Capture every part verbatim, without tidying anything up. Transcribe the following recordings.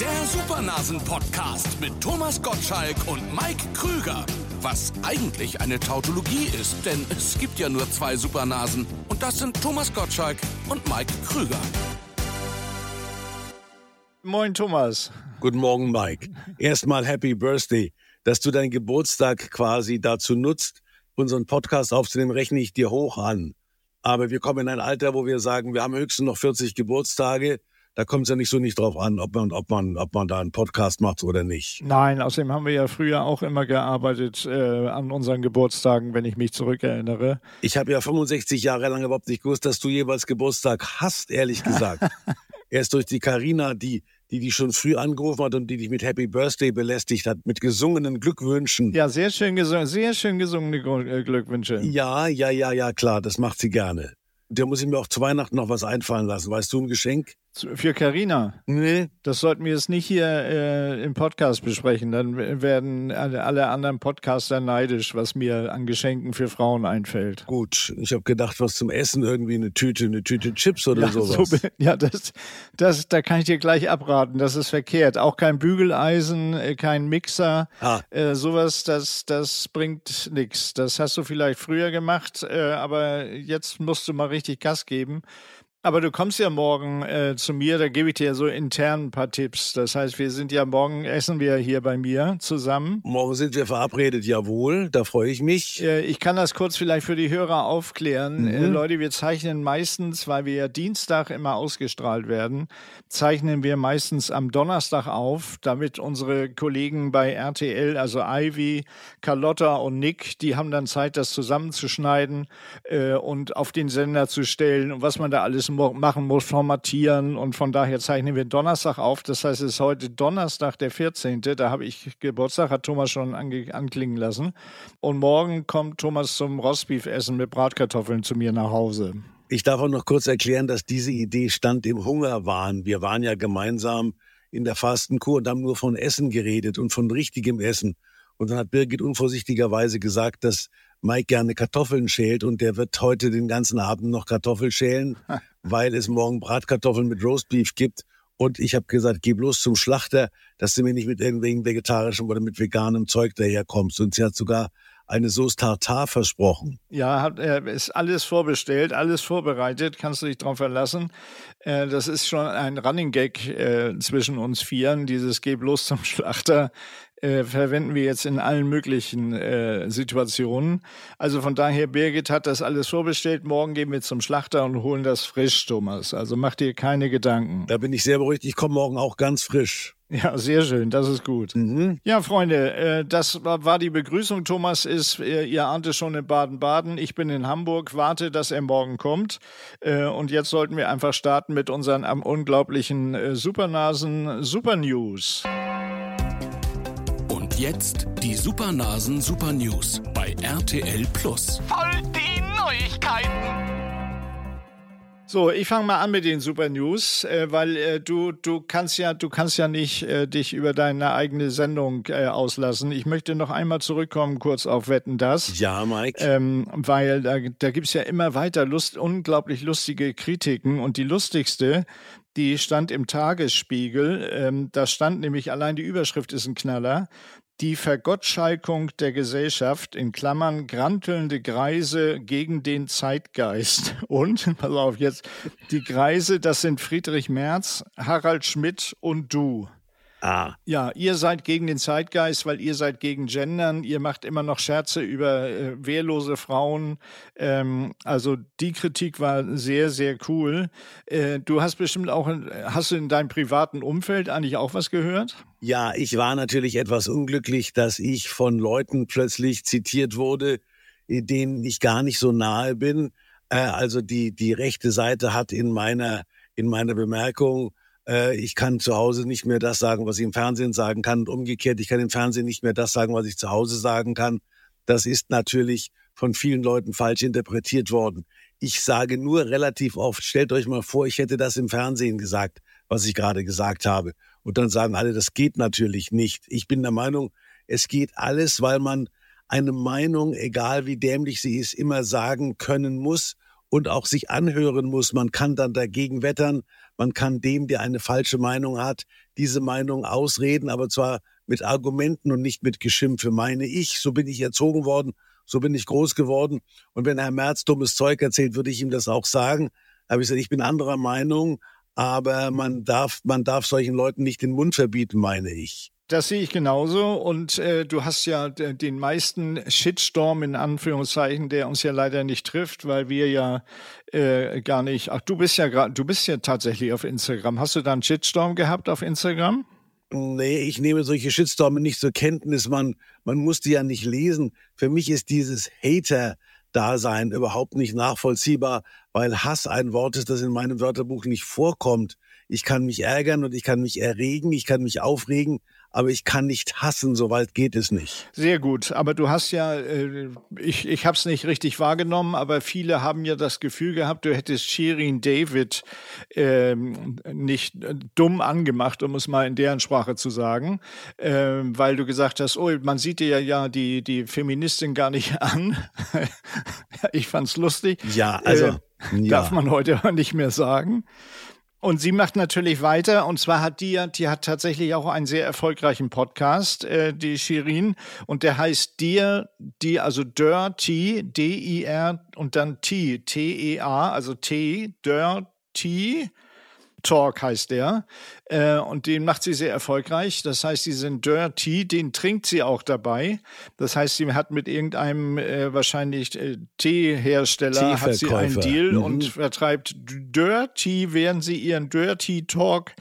Der Supernasen-Podcast mit Thomas Gottschalk und Mike Krüger. Was eigentlich eine Tautologie ist, denn es gibt ja nur zwei Supernasen. Und das sind Thomas Gottschalk und Mike Krüger. Moin Thomas. Guten Morgen Mike. Erstmal Happy Birthday. Dass du deinen Geburtstag quasi dazu nutzt, unseren Podcast aufzunehmen, rechne ich dir hoch an. Aber wir kommen in ein Alter, wo wir sagen, wir haben höchstens noch vierzig Geburtstage. Da kommt es ja nicht so nicht drauf an, ob man, ob man, ob man da einen Podcast macht oder nicht. Nein, außerdem haben wir ja früher auch immer gearbeitet äh, an unseren Geburtstagen, wenn ich mich zurückerinnere. Ich habe ja fünfundsechzig Jahre lang überhaupt nicht gewusst, dass du jeweils Geburtstag hast, ehrlich gesagt. Erst durch die Carina, die die dich schon früh angerufen hat und die dich mit Happy Birthday belästigt hat, mit gesungenen Glückwünschen. Ja, sehr schön gesungen, sehr schön gesungene Glückwünsche. Ja, ja, ja, ja, klar, das macht sie gerne. Da muss ich mir auch zu Weihnachten noch was einfallen lassen. Weißt du, ein Geschenk? Für Carina? Nee. Das sollten wir jetzt nicht hier äh, im Podcast besprechen. Dann werden alle anderen Podcaster neidisch, was mir an Geschenken für Frauen einfällt. Gut, ich habe gedacht, was zum Essen, irgendwie eine Tüte, eine Tüte Chips oder ja, sowas. So, ja, das, das, da kann ich dir gleich abraten. Das ist verkehrt. Auch kein Bügeleisen, kein Mixer. Ah. Äh, sowas, das, das bringt nichts. Das hast du vielleicht früher gemacht, äh, aber jetzt musst du mal richtig richtig Gas geben. Aber du kommst ja morgen äh, zu mir, da gebe ich dir so intern ein paar Tipps. Das heißt, wir sind ja morgen, essen wir hier bei mir zusammen. Morgen sind wir verabredet, jawohl, da freue ich mich. Äh, ich kann das kurz vielleicht für die Hörer aufklären. Mhm. Äh, Leute, wir zeichnen meistens, weil wir ja Dienstag immer ausgestrahlt werden, zeichnen wir meistens am Donnerstag auf, damit unsere Kollegen bei R T L, also Ivy, Carlotta und Nick, die haben dann Zeit, das zusammenzuschneiden äh, und auf den Sender zu stellen und was man da alles machen muss, formatieren, und von daher zeichnen wir Donnerstag auf. Das heißt, es ist heute Donnerstag, der vierzehnte. Da habe ich Geburtstag, hat Thomas schon ange- anklingen lassen. Und morgen kommt Thomas zum Rostbeefessen mit Bratkartoffeln zu mir nach Hause. Ich darf auch noch kurz erklären, dass diese Idee stand im Hungerwahn. Wir waren ja gemeinsam in der Fastenkur und haben nur von Essen geredet und von richtigem Essen. Und dann hat Birgit unvorsichtigerweise gesagt, dass Mike gerne Kartoffeln schält, und der wird heute den ganzen Abend noch Kartoffeln schälen, weil es morgen Bratkartoffeln mit Roastbeef gibt. Und ich habe gesagt, geh bloß zum Schlachter, dass du mir nicht mit irgendwelchen vegetarischem oder mit veganem Zeug daherkommst. Und sie hat sogar eine Sauce Tartare versprochen. Ja, hat, ist alles vorbestellt, alles vorbereitet, kannst du dich drauf verlassen. Das ist schon ein Running Gag zwischen uns Vieren, dieses geh bloß zum Schlachter. Äh, verwenden wir jetzt in allen möglichen äh, Situationen. Also von daher, Birgit hat das alles vorbestellt. Morgen gehen wir zum Schlachter und holen das frisch, Thomas. Also mach dir keine Gedanken. Da bin ich sehr beruhigt. Ich komme morgen auch ganz frisch. Ja, sehr schön. Das ist gut. Mhm. Ja, Freunde, äh, das war, war die Begrüßung. Thomas ist, äh, ihr ahnt es schon, in Baden-Baden. Ich bin in Hamburg, warte, dass er morgen kommt. Äh, und jetzt sollten wir einfach starten mit unseren am unglaublichen äh, Supernasen Supernews. Jetzt die Supernasen Super News bei R T L Plus. Voll die Neuigkeiten. So, ich fange mal an mit den Super News, äh, weil äh, du du kannst ja du kannst ja nicht äh, dich über deine eigene Sendung äh, auslassen. Ich möchte noch einmal zurückkommen kurz auf Wetten, dass. Ja, Mike. Ähm, weil da da gibt's ja immer weiter Lust, unglaublich lustige Kritiken, und die lustigste, die stand im Tagesspiegel. Ähm, da stand nämlich, allein die Überschrift ist ein Knaller: Die Vergottschalkung der Gesellschaft, in Klammern grantelnde Greise gegen den Zeitgeist. Und, pass auf jetzt, die Greise, das sind Friedrich Merz, Harald Schmidt und du. Ah. Ja, ihr seid gegen den Zeitgeist, weil ihr seid gegen Gendern, ihr macht immer noch Scherze über äh, wehrlose Frauen. Ähm, also die Kritik war sehr, sehr cool. Äh, du hast bestimmt auch, hast du in deinem privaten Umfeld eigentlich auch was gehört? Ja, ich war natürlich etwas unglücklich, dass ich von Leuten plötzlich zitiert wurde, denen ich gar nicht so nahe bin. Äh, also die, die rechte Seite hat in meiner, in meiner Bemerkung: Ich kann zu Hause nicht mehr das sagen, was ich im Fernsehen sagen kann, und umgekehrt, ich kann im Fernsehen nicht mehr das sagen, was ich zu Hause sagen kann. Das ist natürlich von vielen Leuten falsch interpretiert worden. Ich sage nur relativ oft, stellt euch mal vor, ich hätte das im Fernsehen gesagt, was ich gerade gesagt habe. Und dann sagen alle, das geht natürlich nicht. Ich bin der Meinung, es geht alles, weil man eine Meinung, egal wie dämlich sie ist, immer sagen können muss, und auch sich anhören muss. Man kann dann dagegen wettern. Man kann dem, der eine falsche Meinung hat, diese Meinung ausreden, aber zwar mit Argumenten und nicht mit Geschimpfe, meine ich. So bin ich erzogen worden, so bin ich groß geworden. Und wenn Herr Merz dummes Zeug erzählt, würde ich ihm das auch sagen. Aber ich sage, ich bin anderer Meinung, aber man darf, man darf solchen Leuten nicht den Mund verbieten, meine ich. Das sehe ich genauso und äh, du hast ja d- den meisten Shitstorm in Anführungszeichen, der uns ja leider nicht trifft, weil wir ja äh, gar nicht, ach du bist ja gerade, du bist ja tatsächlich auf Instagram. Hast du da einen Shitstorm gehabt auf Instagram? Nee, ich nehme solche Shitstorme nicht zur Kenntnis, man, man muss die ja nicht lesen. Für mich ist dieses Hater-Dasein überhaupt nicht nachvollziehbar, weil Hass ein Wort ist, das in meinem Wörterbuch nicht vorkommt. Ich kann mich ärgern und ich kann mich erregen, ich kann mich aufregen, aber ich kann nicht hassen, so weit geht es nicht. Sehr gut, aber du hast ja, äh, ich, ich habe es nicht richtig wahrgenommen, aber viele haben ja das Gefühl gehabt, du hättest Shirin David ähm, nicht dumm angemacht, um es mal in deren Sprache zu sagen, äh, weil du gesagt hast, oh, man sieht dir ja, ja die, die Feministin gar nicht an. Ich fand's lustig. Ja, also äh, ja. Darf man heute auch nicht mehr sagen. Und sie macht natürlich weiter, und zwar hat die ja, die hat tatsächlich auch einen sehr erfolgreichen Podcast, äh, die Shirin, und der heißt Dear, die, also Dirty, D I R und dann T, T E A, also T, Dirty Talk heißt der, äh, und den macht sie sehr erfolgreich, das heißt, diesen Dirty, den trinkt sie auch dabei, das heißt, sie hat mit irgendeinem äh, wahrscheinlich äh, Teehersteller hat sie einen Deal mhm. und vertreibt Dirty, während sie ihren Dirty Talk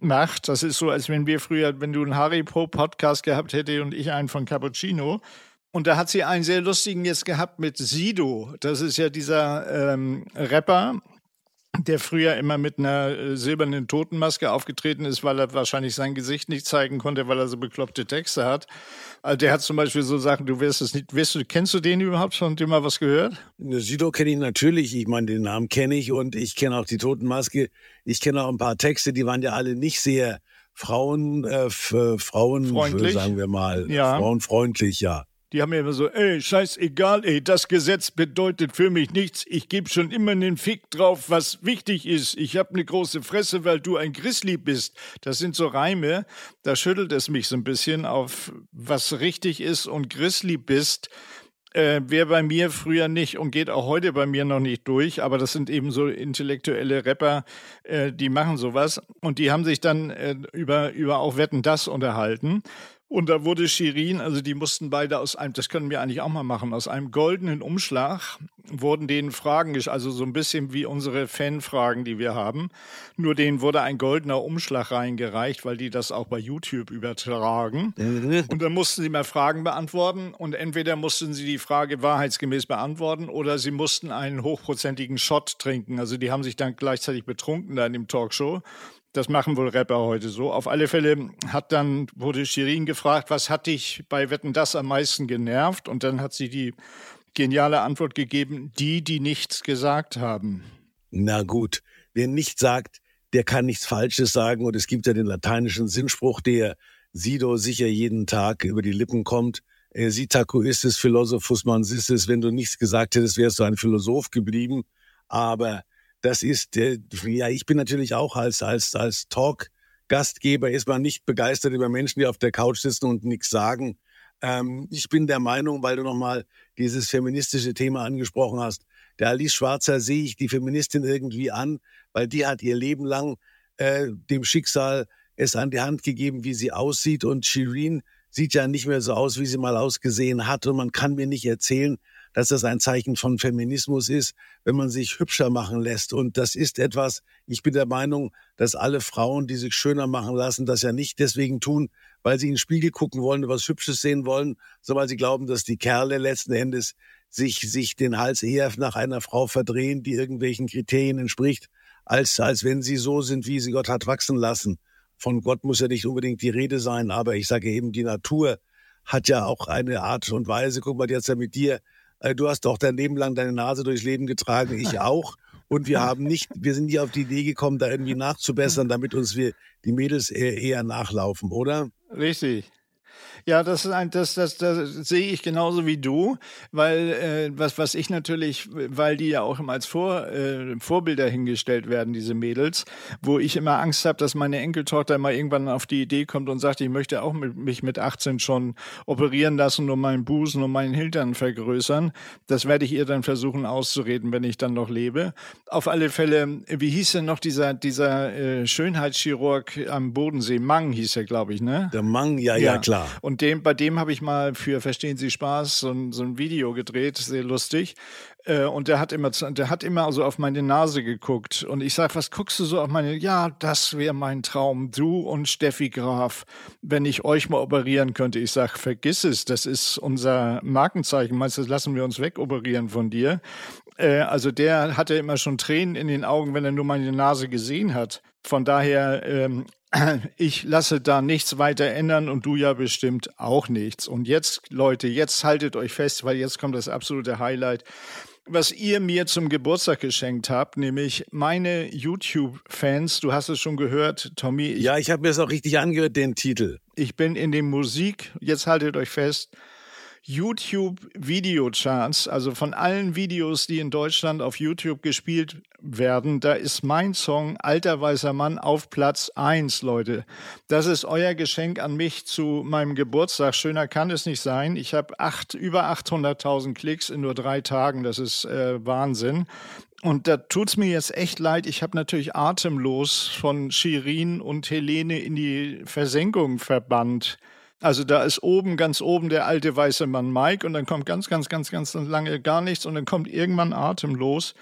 macht, das ist so, als wenn wir früher, wenn du einen Haribo-Podcast gehabt hättest und ich einen von Cappuccino. Und da hat sie einen sehr lustigen jetzt gehabt mit Sido, das ist ja dieser ähm, Rapper, der früher immer mit einer silbernen Totenmaske aufgetreten ist, weil er wahrscheinlich sein Gesicht nicht zeigen konnte, weil er so bekloppte Texte hat. Also der hat zum Beispiel so Sachen, du wirst es nicht, wirst du, kennst du den überhaupt? Schon dir mal was gehört? Sido kenne ich natürlich, ich meine, den Namen kenne ich und ich kenne auch die Totenmaske. Ich kenne auch ein paar Texte, die waren ja alle nicht sehr Frauen, äh, f- Frauen, freundlich. Sagen wir mal, ja. Frauenfreundlich, ja. Die haben ja immer so, ey, scheißegal, ey, das Gesetz bedeutet für mich nichts. Ich gebe schon immer einen Fick drauf, was wichtig ist. Ich habe eine große Fresse, weil du ein Grizzly bist. Das sind so Reime, da schüttelt es mich so ein bisschen auf, was richtig ist und Grizzly bist. Äh, wäre bei mir früher nicht und geht auch heute bei mir noch nicht durch, aber das sind eben so intellektuelle Rapper, äh, die machen sowas. Und die haben sich dann äh, über, über auch Wetten, das unterhalten. Und da wurde Shirin, also die mussten beide aus einem, das können wir eigentlich auch mal machen, aus einem goldenen Umschlag wurden denen Fragen gestellt, also so ein bisschen wie unsere Fanfragen, die wir haben. Nur denen wurde ein goldener Umschlag reingereicht, weil die das auch bei YouTube übertragen. Und dann mussten sie mal Fragen beantworten und entweder mussten sie die Frage wahrheitsgemäß beantworten oder sie mussten einen hochprozentigen Shot trinken. Also die haben sich dann gleichzeitig betrunken da in dem Talkshow. Das machen wohl Rapper heute so. Auf alle Fälle hat dann, wurde Shirin gefragt, was hat dich bei Wetten, das am meisten genervt? Und dann hat sie die geniale Antwort gegeben, die, die nichts gesagt haben. Na gut, wer nichts sagt, der kann nichts Falsches sagen. Und es gibt ja den lateinischen Sinnspruch, der Sido sicher jeden Tag über die Lippen kommt. Sitacuistis philosophus mansistis, wenn du nichts gesagt hättest, wärst du ein Philosoph geblieben. Aber... Das ist, ja, ich bin natürlich auch als, als, als Talk-Gastgeber erstmal nicht begeistert über Menschen, die auf der Couch sitzen und nichts sagen. Ähm, ich bin der Meinung, weil du nochmal dieses feministische Thema angesprochen hast, der Alice Schwarzer sehe ich die Feministin irgendwie an, weil die hat ihr Leben lang äh, dem Schicksal es an die Hand gegeben, wie sie aussieht. Und Shirin sieht ja nicht mehr so aus, wie sie mal ausgesehen hat. Und man kann mir nicht erzählen, dass das ein Zeichen von Feminismus ist, wenn man sich hübscher machen lässt. Und das ist etwas, ich bin der Meinung, dass alle Frauen, die sich schöner machen lassen, das ja nicht deswegen tun, weil sie in den Spiegel gucken wollen, was Hübsches sehen wollen, sondern weil sie glauben, dass die Kerle letzten Endes sich, sich den Hals eher nach einer Frau verdrehen, die irgendwelchen Kriterien entspricht, als, als wenn sie so sind, wie sie Gott hat wachsen lassen. Von Gott muss ja nicht unbedingt die Rede sein, aber ich sage eben, die Natur hat ja auch eine Art und Weise, guck mal, die hat's ja mit dir, du hast doch dein Leben lang deine Nase durchs Leben getragen, ich auch. Und wir haben nicht, wir sind nie auf die Idee gekommen, da irgendwie nachzubessern, damit uns wir die Mädels eher nachlaufen, oder? Richtig. Ja, das ist ein, das, das, das sehe ich genauso wie du, weil äh, was, was ich natürlich, weil die ja auch immer als Vor, äh, Vorbilder hingestellt werden, diese Mädels, wo ich immer Angst habe, dass meine Enkeltochter mal irgendwann auf die Idee kommt und sagt, ich möchte auch mit, mich mit achtzehn schon operieren lassen und meinen Busen und meinen Hintern vergrößern. Das werde ich ihr dann versuchen auszureden, wenn ich dann noch lebe. Auf alle Fälle, wie hieß denn noch dieser, dieser äh, Schönheitschirurg am Bodensee? Mang hieß er, glaube ich, ne? Der Mang, ja, ja, ja klar. Und dem, bei dem habe ich mal für Verstehen Sie Spaß so ein, so ein Video gedreht, sehr lustig. Und der hat immer, der hat immer so auf meine Nase geguckt. Und ich sag, was guckst du so auf meine? Ja, das wäre mein Traum. Du und Steffi Graf, wenn ich euch mal operieren könnte. Ich sag, vergiss es. Das ist unser Markenzeichen. Meinst du, das lassen wir uns wegoperieren von dir? Also der hatte immer schon Tränen in den Augen, wenn er nur meine Nase gesehen hat. Von daher, ähm, ich lasse da nichts weiter ändern und du ja bestimmt auch nichts. Und jetzt, Leute, jetzt haltet euch fest, weil jetzt kommt das absolute Highlight, was ihr mir zum Geburtstag geschenkt habt, nämlich meine YouTube-Fans. Du hast es schon gehört, Tommy. Ich, ja, ich habe mir das auch richtig angehört, den Titel. Ich bin in den Musik, jetzt haltet euch fest, YouTube-Video-Charts, also von allen Videos, die in Deutschland auf YouTube gespielt werden, da ist mein Song Alter weißer Mann auf Platz eins, Leute. Das ist euer Geschenk an mich zu meinem Geburtstag. Schöner kann es nicht sein. Ich habe acht, über achthunderttausend Klicks in nur drei Tagen. Das ist äh, Wahnsinn. Und da tut's mir jetzt echt leid. Ich habe natürlich Atemlos von Shirin und Helene in die Versenkung verbannt. Also da ist oben, ganz oben der alte weiße Mann Mike und dann kommt ganz, ganz, ganz, ganz lange gar nichts und dann kommt irgendwann Atemlos.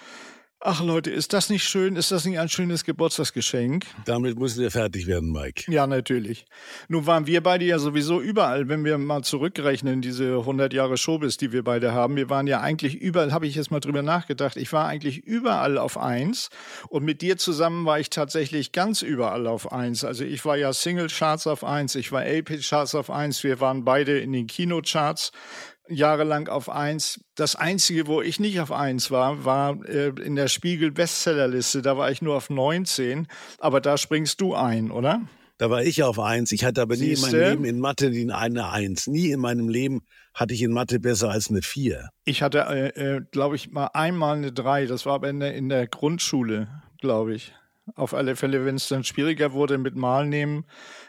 Ach Leute, ist das nicht schön? Ist das nicht ein schönes Geburtstagsgeschenk? Damit müssen wir fertig werden, Mike. Ja, natürlich. Nun waren wir beide ja sowieso überall, wenn wir mal zurückrechnen, diese hundert Jahre Showbiz, die wir beide haben. Wir waren ja eigentlich überall, habe ich jetzt mal drüber nachgedacht, ich war eigentlich überall auf eins und mit dir zusammen war ich tatsächlich ganz überall auf eins. Also ich war ja Single-Charts auf eins, ich war L P-Charts auf eins, wir waren beide in den Kinocharts. Jahrelang auf eins. Das Einzige, wo ich nicht auf eins war, war äh, in der Spiegel-Bestsellerliste. Da war ich nur auf neunzehn. Aber da springst du ein, oder? Da war ich auf eins. Ich hatte aber Siehste? nie in meinem Leben in Mathe eine eins. Nie in meinem Leben hatte ich in Mathe besser als eine vier. Ich hatte, äh, äh, glaube ich, mal einmal eine drei. Das war aber in der, in der Grundschule, glaube ich. Auf alle Fälle, wenn es dann schwieriger wurde mit Mal nehmen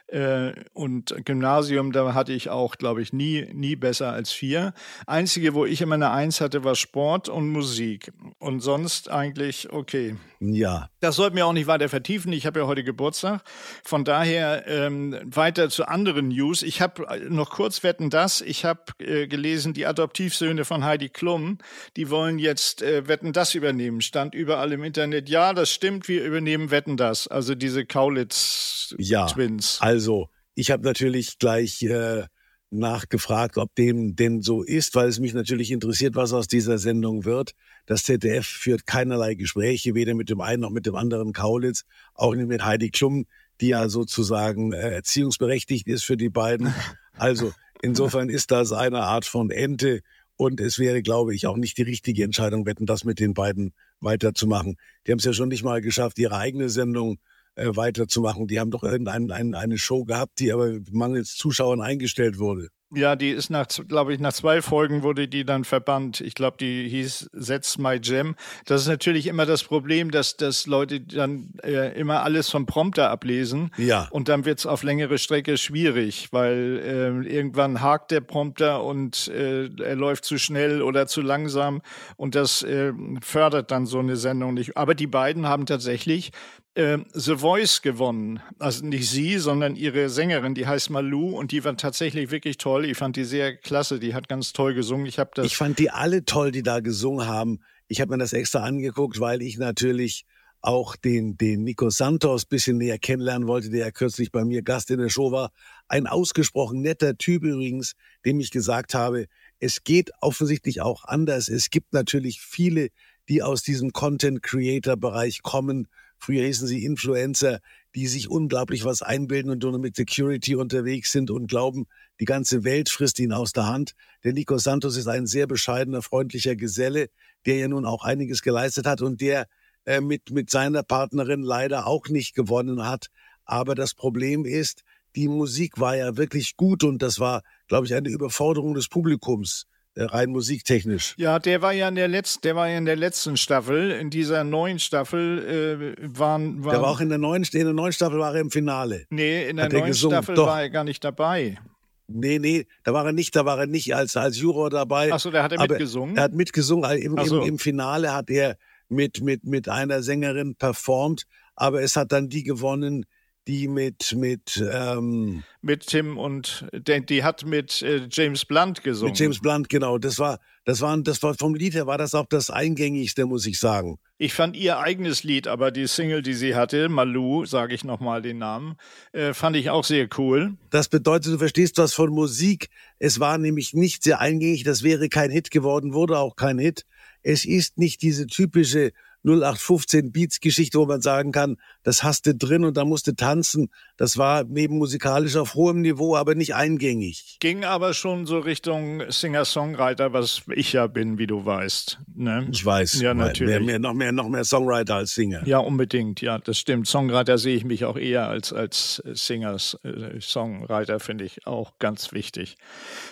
äh, und Gymnasium, da hatte ich auch, glaube ich, nie nie besser als vier. Einzige, wo ich immer eine Eins hatte, war Sport und Musik. Und sonst eigentlich, okay. Ja. Das sollten wir auch nicht weiter vertiefen. Ich habe ja heute Geburtstag. Von daher ähm, weiter zu anderen News. Ich habe noch kurz wetten das. Ich habe äh, gelesen, die Adoptivsöhne von Heidi Klum, die wollen jetzt äh, wetten das übernehmen. Stand überall im Internet. Ja, das stimmt, wir übernehmen Wetten das, also diese Kaulitz ja, Twins. Also ich habe natürlich gleich äh, nachgefragt, ob dem denn so ist, weil es mich natürlich interessiert, was aus dieser Sendung wird. Das Z D F führt keinerlei Gespräche, weder mit dem einen noch mit dem anderen Kaulitz, auch nicht mit Heidi Klum, die ja sozusagen äh, erziehungsberechtigt ist für die beiden. Also insofern ist das eine Art von Ente und es wäre, glaube ich, auch nicht die richtige Entscheidung, Wetten das mit den beiden weiterzumachen. Die haben es ja schon nicht mal geschafft, ihre eigene Sendung äh, weiterzumachen. Die haben doch irgendeine ein, eine Show gehabt, die aber mangels Zuschauern eingestellt wurde. Ja, die ist nach, glaube ich, nach zwei Folgen wurde die dann verbannt. Ich glaube, die hieß That's My Jam. Das ist natürlich immer das Problem, dass, dass Leute dann äh, immer alles vom Prompter ablesen. Ja. Und dann wird's auf längere Strecke schwierig, weil äh, irgendwann hakt der Prompter und äh, er läuft zu schnell oder zu langsam. Und das äh, fördert dann so eine Sendung nicht. Aber die beiden haben tatsächlich The Voice gewonnen. Also nicht sie, sondern ihre Sängerin, die heißt Malou und die war tatsächlich wirklich toll. Ich fand die sehr klasse, die hat ganz toll gesungen. Ich, hab das ich fand die alle toll, die da gesungen haben. Ich habe mir das extra angeguckt, weil ich natürlich auch den, den Nico Santos ein bisschen näher kennenlernen wollte, der ja kürzlich bei mir Gast in der Show war. Ein ausgesprochen netter Typ übrigens, dem ich gesagt habe, es geht offensichtlich auch anders. Es gibt natürlich viele, die aus diesem Content-Creator-Bereich kommen. Früher hießen sie Influencer, die sich unglaublich was einbilden und nur mit Security unterwegs sind und glauben, die ganze Welt frisst ihn aus der Hand. Der Nico Santos ist ein sehr bescheidener, freundlicher Geselle, der ja nun auch einiges geleistet hat und der äh, mit, mit seiner Partnerin leider auch nicht gewonnen hat. Aber das Problem ist, die Musik war ja wirklich gut und das war, glaube ich, eine Überforderung des Publikums, rein musiktechnisch. Ja, der war ja in der letzten, der war ja in der letzten Staffel, in dieser neuen Staffel äh, waren, waren... Der war auch in der neuen, in der neuen Staffel war er im Finale. Nee, in der neuen Staffel war er gar nicht dabei. Nee, nee, da war er nicht, da war er nicht als, als Juror dabei. Achso, da hat er mitgesungen? Er hat mitgesungen, also im, so. im, im Finale hat er mit, mit, mit einer Sängerin performt, aber es hat dann die gewonnen, die mit... Mit, ähm, mit Tim und... Die hat mit äh, James Blunt gesungen. Mit James Blunt, genau. Das war, das war, das war vom Lied her war das auch das Eingängigste, muss ich sagen. Ich fand ihr eigenes Lied, aber die Single, die sie hatte, Malou, sage ich nochmal den Namen, äh, fand ich auch sehr cool. Das bedeutet, du verstehst was von Musik. Es war nämlich nicht sehr eingängig. Das wäre kein Hit geworden, wurde auch kein Hit. Es ist nicht diese typische null acht fünfzehn-Beats-Geschichte, wo man sagen kann, das hast du drin und da musst du tanzen. Das war neben musikalisch auf hohem Niveau, aber nicht eingängig. Ging aber schon so Richtung Singer-Songwriter, was ich ja bin, wie du weißt. Ne? Ich weiß. Ja, natürlich. Mehr, mehr, noch, mehr, noch mehr Songwriter als Singer. Ja, unbedingt. Ja, das stimmt. Songwriter sehe ich mich auch eher als, als Singer-Songwriter, finde ich auch ganz wichtig.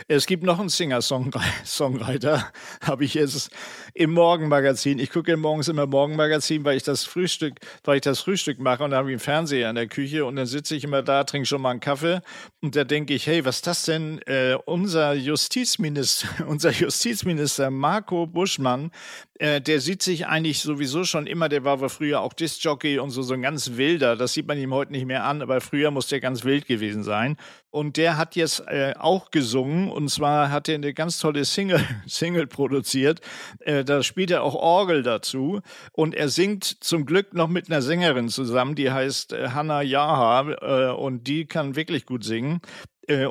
Es gibt noch einen Singer-Songwriter, habe ich jetzt im Morgenmagazin. Ich gucke morgens immer morgens. Morgenmagazin, weil ich das Frühstück, weil ich das Frühstück mache und dann habe ich einen Fernseher in der Küche und dann sitze ich immer da, trinke schon mal einen Kaffee und da denke ich, hey, was ist das denn? Äh, unser Justizminister, unser Justizminister Marco Buschmann, äh, der sieht sich eigentlich sowieso schon immer, der war aber früher auch Disc-Jockey und so, so ein ganz wilder, das sieht man ihm heute nicht mehr an, aber früher muss der ganz wild gewesen sein. Und der hat jetzt äh, auch gesungen und zwar hat er eine ganz tolle Single, Single produziert. Äh, da spielt er auch Orgel dazu und er singt zum Glück noch mit einer Sängerin zusammen, die heißt äh, Hannah Yaha äh, und die kann wirklich gut singen.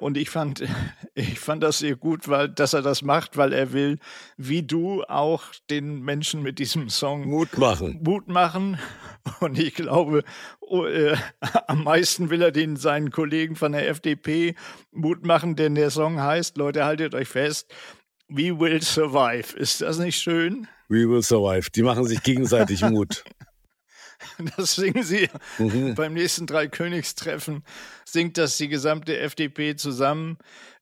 Und ich fand, ich fand das sehr gut, weil, dass er das macht, weil er will, wie du, auch den Menschen mit diesem Song Mut machen. Mut machen. Und ich glaube, oh, äh, am meisten will er den seinen Kollegen von der F D P Mut machen, denn der Song heißt, Leute, haltet euch fest, We Will Survive. Ist das nicht schön? We Will Survive. Die machen sich gegenseitig Mut. Das singen sie mhm. beim nächsten Dreikönigstreffen, singt das die gesamte F D P zusammen.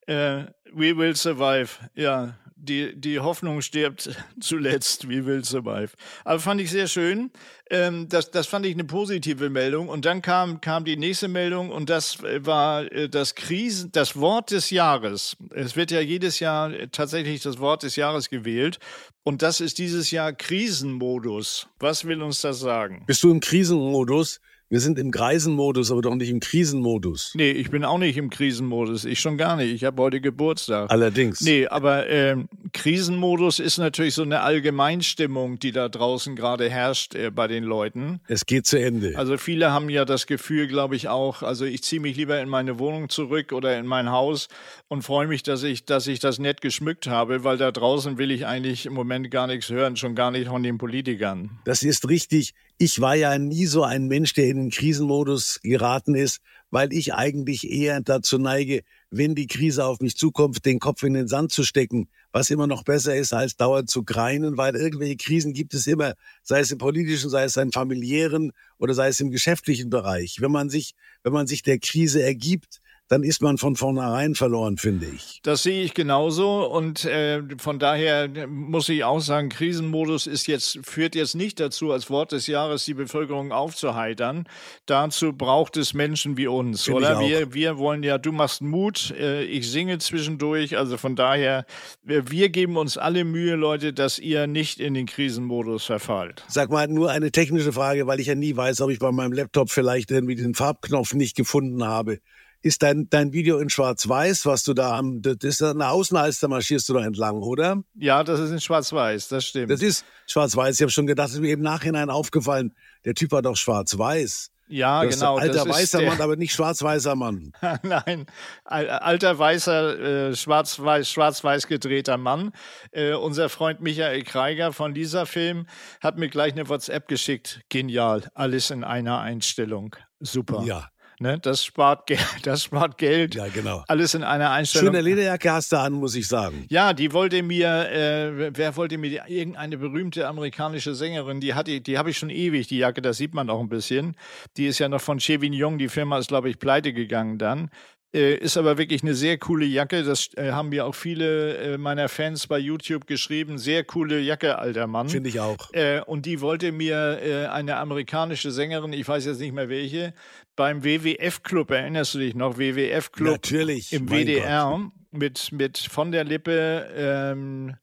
Äh, We will survive. Ja, die, die Hoffnung stirbt zuletzt. We will survive. Aber fand ich sehr schön. Ähm, das, das fand ich eine positive Meldung. Und dann kam, kam die nächste Meldung und das war das Krisen, das Wort des Jahres. Es wird ja jedes Jahr tatsächlich das Wort des Jahres gewählt. Und das ist dieses Jahr Krisenmodus. Was will uns das sagen? Bist du im Krisenmodus? Wir sind im Greisenmodus, aber doch nicht im Krisenmodus. Nee, ich bin auch nicht im Krisenmodus. Ich schon gar nicht. Ich habe heute Geburtstag. Allerdings. Nee, aber äh, Krisenmodus ist natürlich so eine Allgemeinstimmung, die da draußen gerade herrscht äh, bei den Leuten. Es geht zu Ende. Also viele haben ja das Gefühl, glaube ich auch, also ich ziehe mich lieber in meine Wohnung zurück oder in mein Haus und freue mich, dass ich, dass ich das nett geschmückt habe, weil da draußen will ich eigentlich im Moment gar nichts hören, schon gar nicht von den Politikern. Das ist richtig. Ich war ja nie so ein Mensch, der in den Krisenmodus geraten ist, weil ich eigentlich eher dazu neige, wenn die Krise auf mich zukommt, den Kopf in den Sand zu stecken, was immer noch besser ist, als dauernd zu greinen, weil irgendwelche Krisen gibt es immer, sei es im politischen, sei es im familiären oder sei es im geschäftlichen Bereich. Wenn man sich, wenn man sich der Krise ergibt, dann ist man von vornherein verloren, finde ich. Das sehe ich genauso und äh, von daher muss ich auch sagen, Krisenmodus ist jetzt, führt jetzt nicht dazu, als Wort des Jahres die Bevölkerung aufzuheitern. Dazu braucht es Menschen wie uns, finde oder? Wir, wir wollen ja, du machst Mut, äh, ich singe zwischendurch, also von daher, wir, wir geben uns alle Mühe, Leute, dass ihr nicht in den Krisenmodus verfallt. Sag mal, nur eine technische Frage, weil ich ja nie weiß, ob ich bei meinem Laptop vielleicht irgendwie den Farbknopf nicht gefunden habe. Ist dein, dein Video in Schwarz-Weiß, was du da am, das ist eine Außenalster, marschierst du noch entlang, oder? Ja, das ist in Schwarz-Weiß, das stimmt. Das ist Schwarz-Weiß, ich habe schon gedacht, das ist mir im Nachhinein aufgefallen, der Typ war doch Schwarz-Weiß. Ja, das genau. Ist alter das weißer ist Mann, aber nicht schwarz-weißer Mann. Nein, alter weißer, äh, schwarz-weiß, schwarz-weiß gedrehter Mann. Äh, unser Freund Michael Krüger von Lisa Film hat mir gleich eine WhatsApp geschickt. Genial, alles in einer Einstellung. Super. Ja. Ne? Das spart Geld, das spart Geld. Ja, genau. Alles in einer Einstellung. Schöne Lederjacke hast du an, muss ich sagen. Ja, die wollte mir, äh, wer wollte mir, die, irgendeine berühmte amerikanische Sängerin, die hatte, die habe ich schon ewig, die Jacke, das sieht man auch ein bisschen. Die ist ja noch von Chevignon, die Firma ist, glaube ich, pleite gegangen dann. Äh, ist aber wirklich eine sehr coole Jacke, das äh, haben mir auch viele äh, meiner Fans bei YouTube geschrieben, sehr coole Jacke, alter Mann. Finde ich auch. Äh, und die wollte mir äh, eine amerikanische Sängerin, ich weiß jetzt nicht mehr welche, beim W W F-Club, erinnerst du dich noch, W W F-Club natürlich, im W D R, mit, mit von der Lippe, ähm,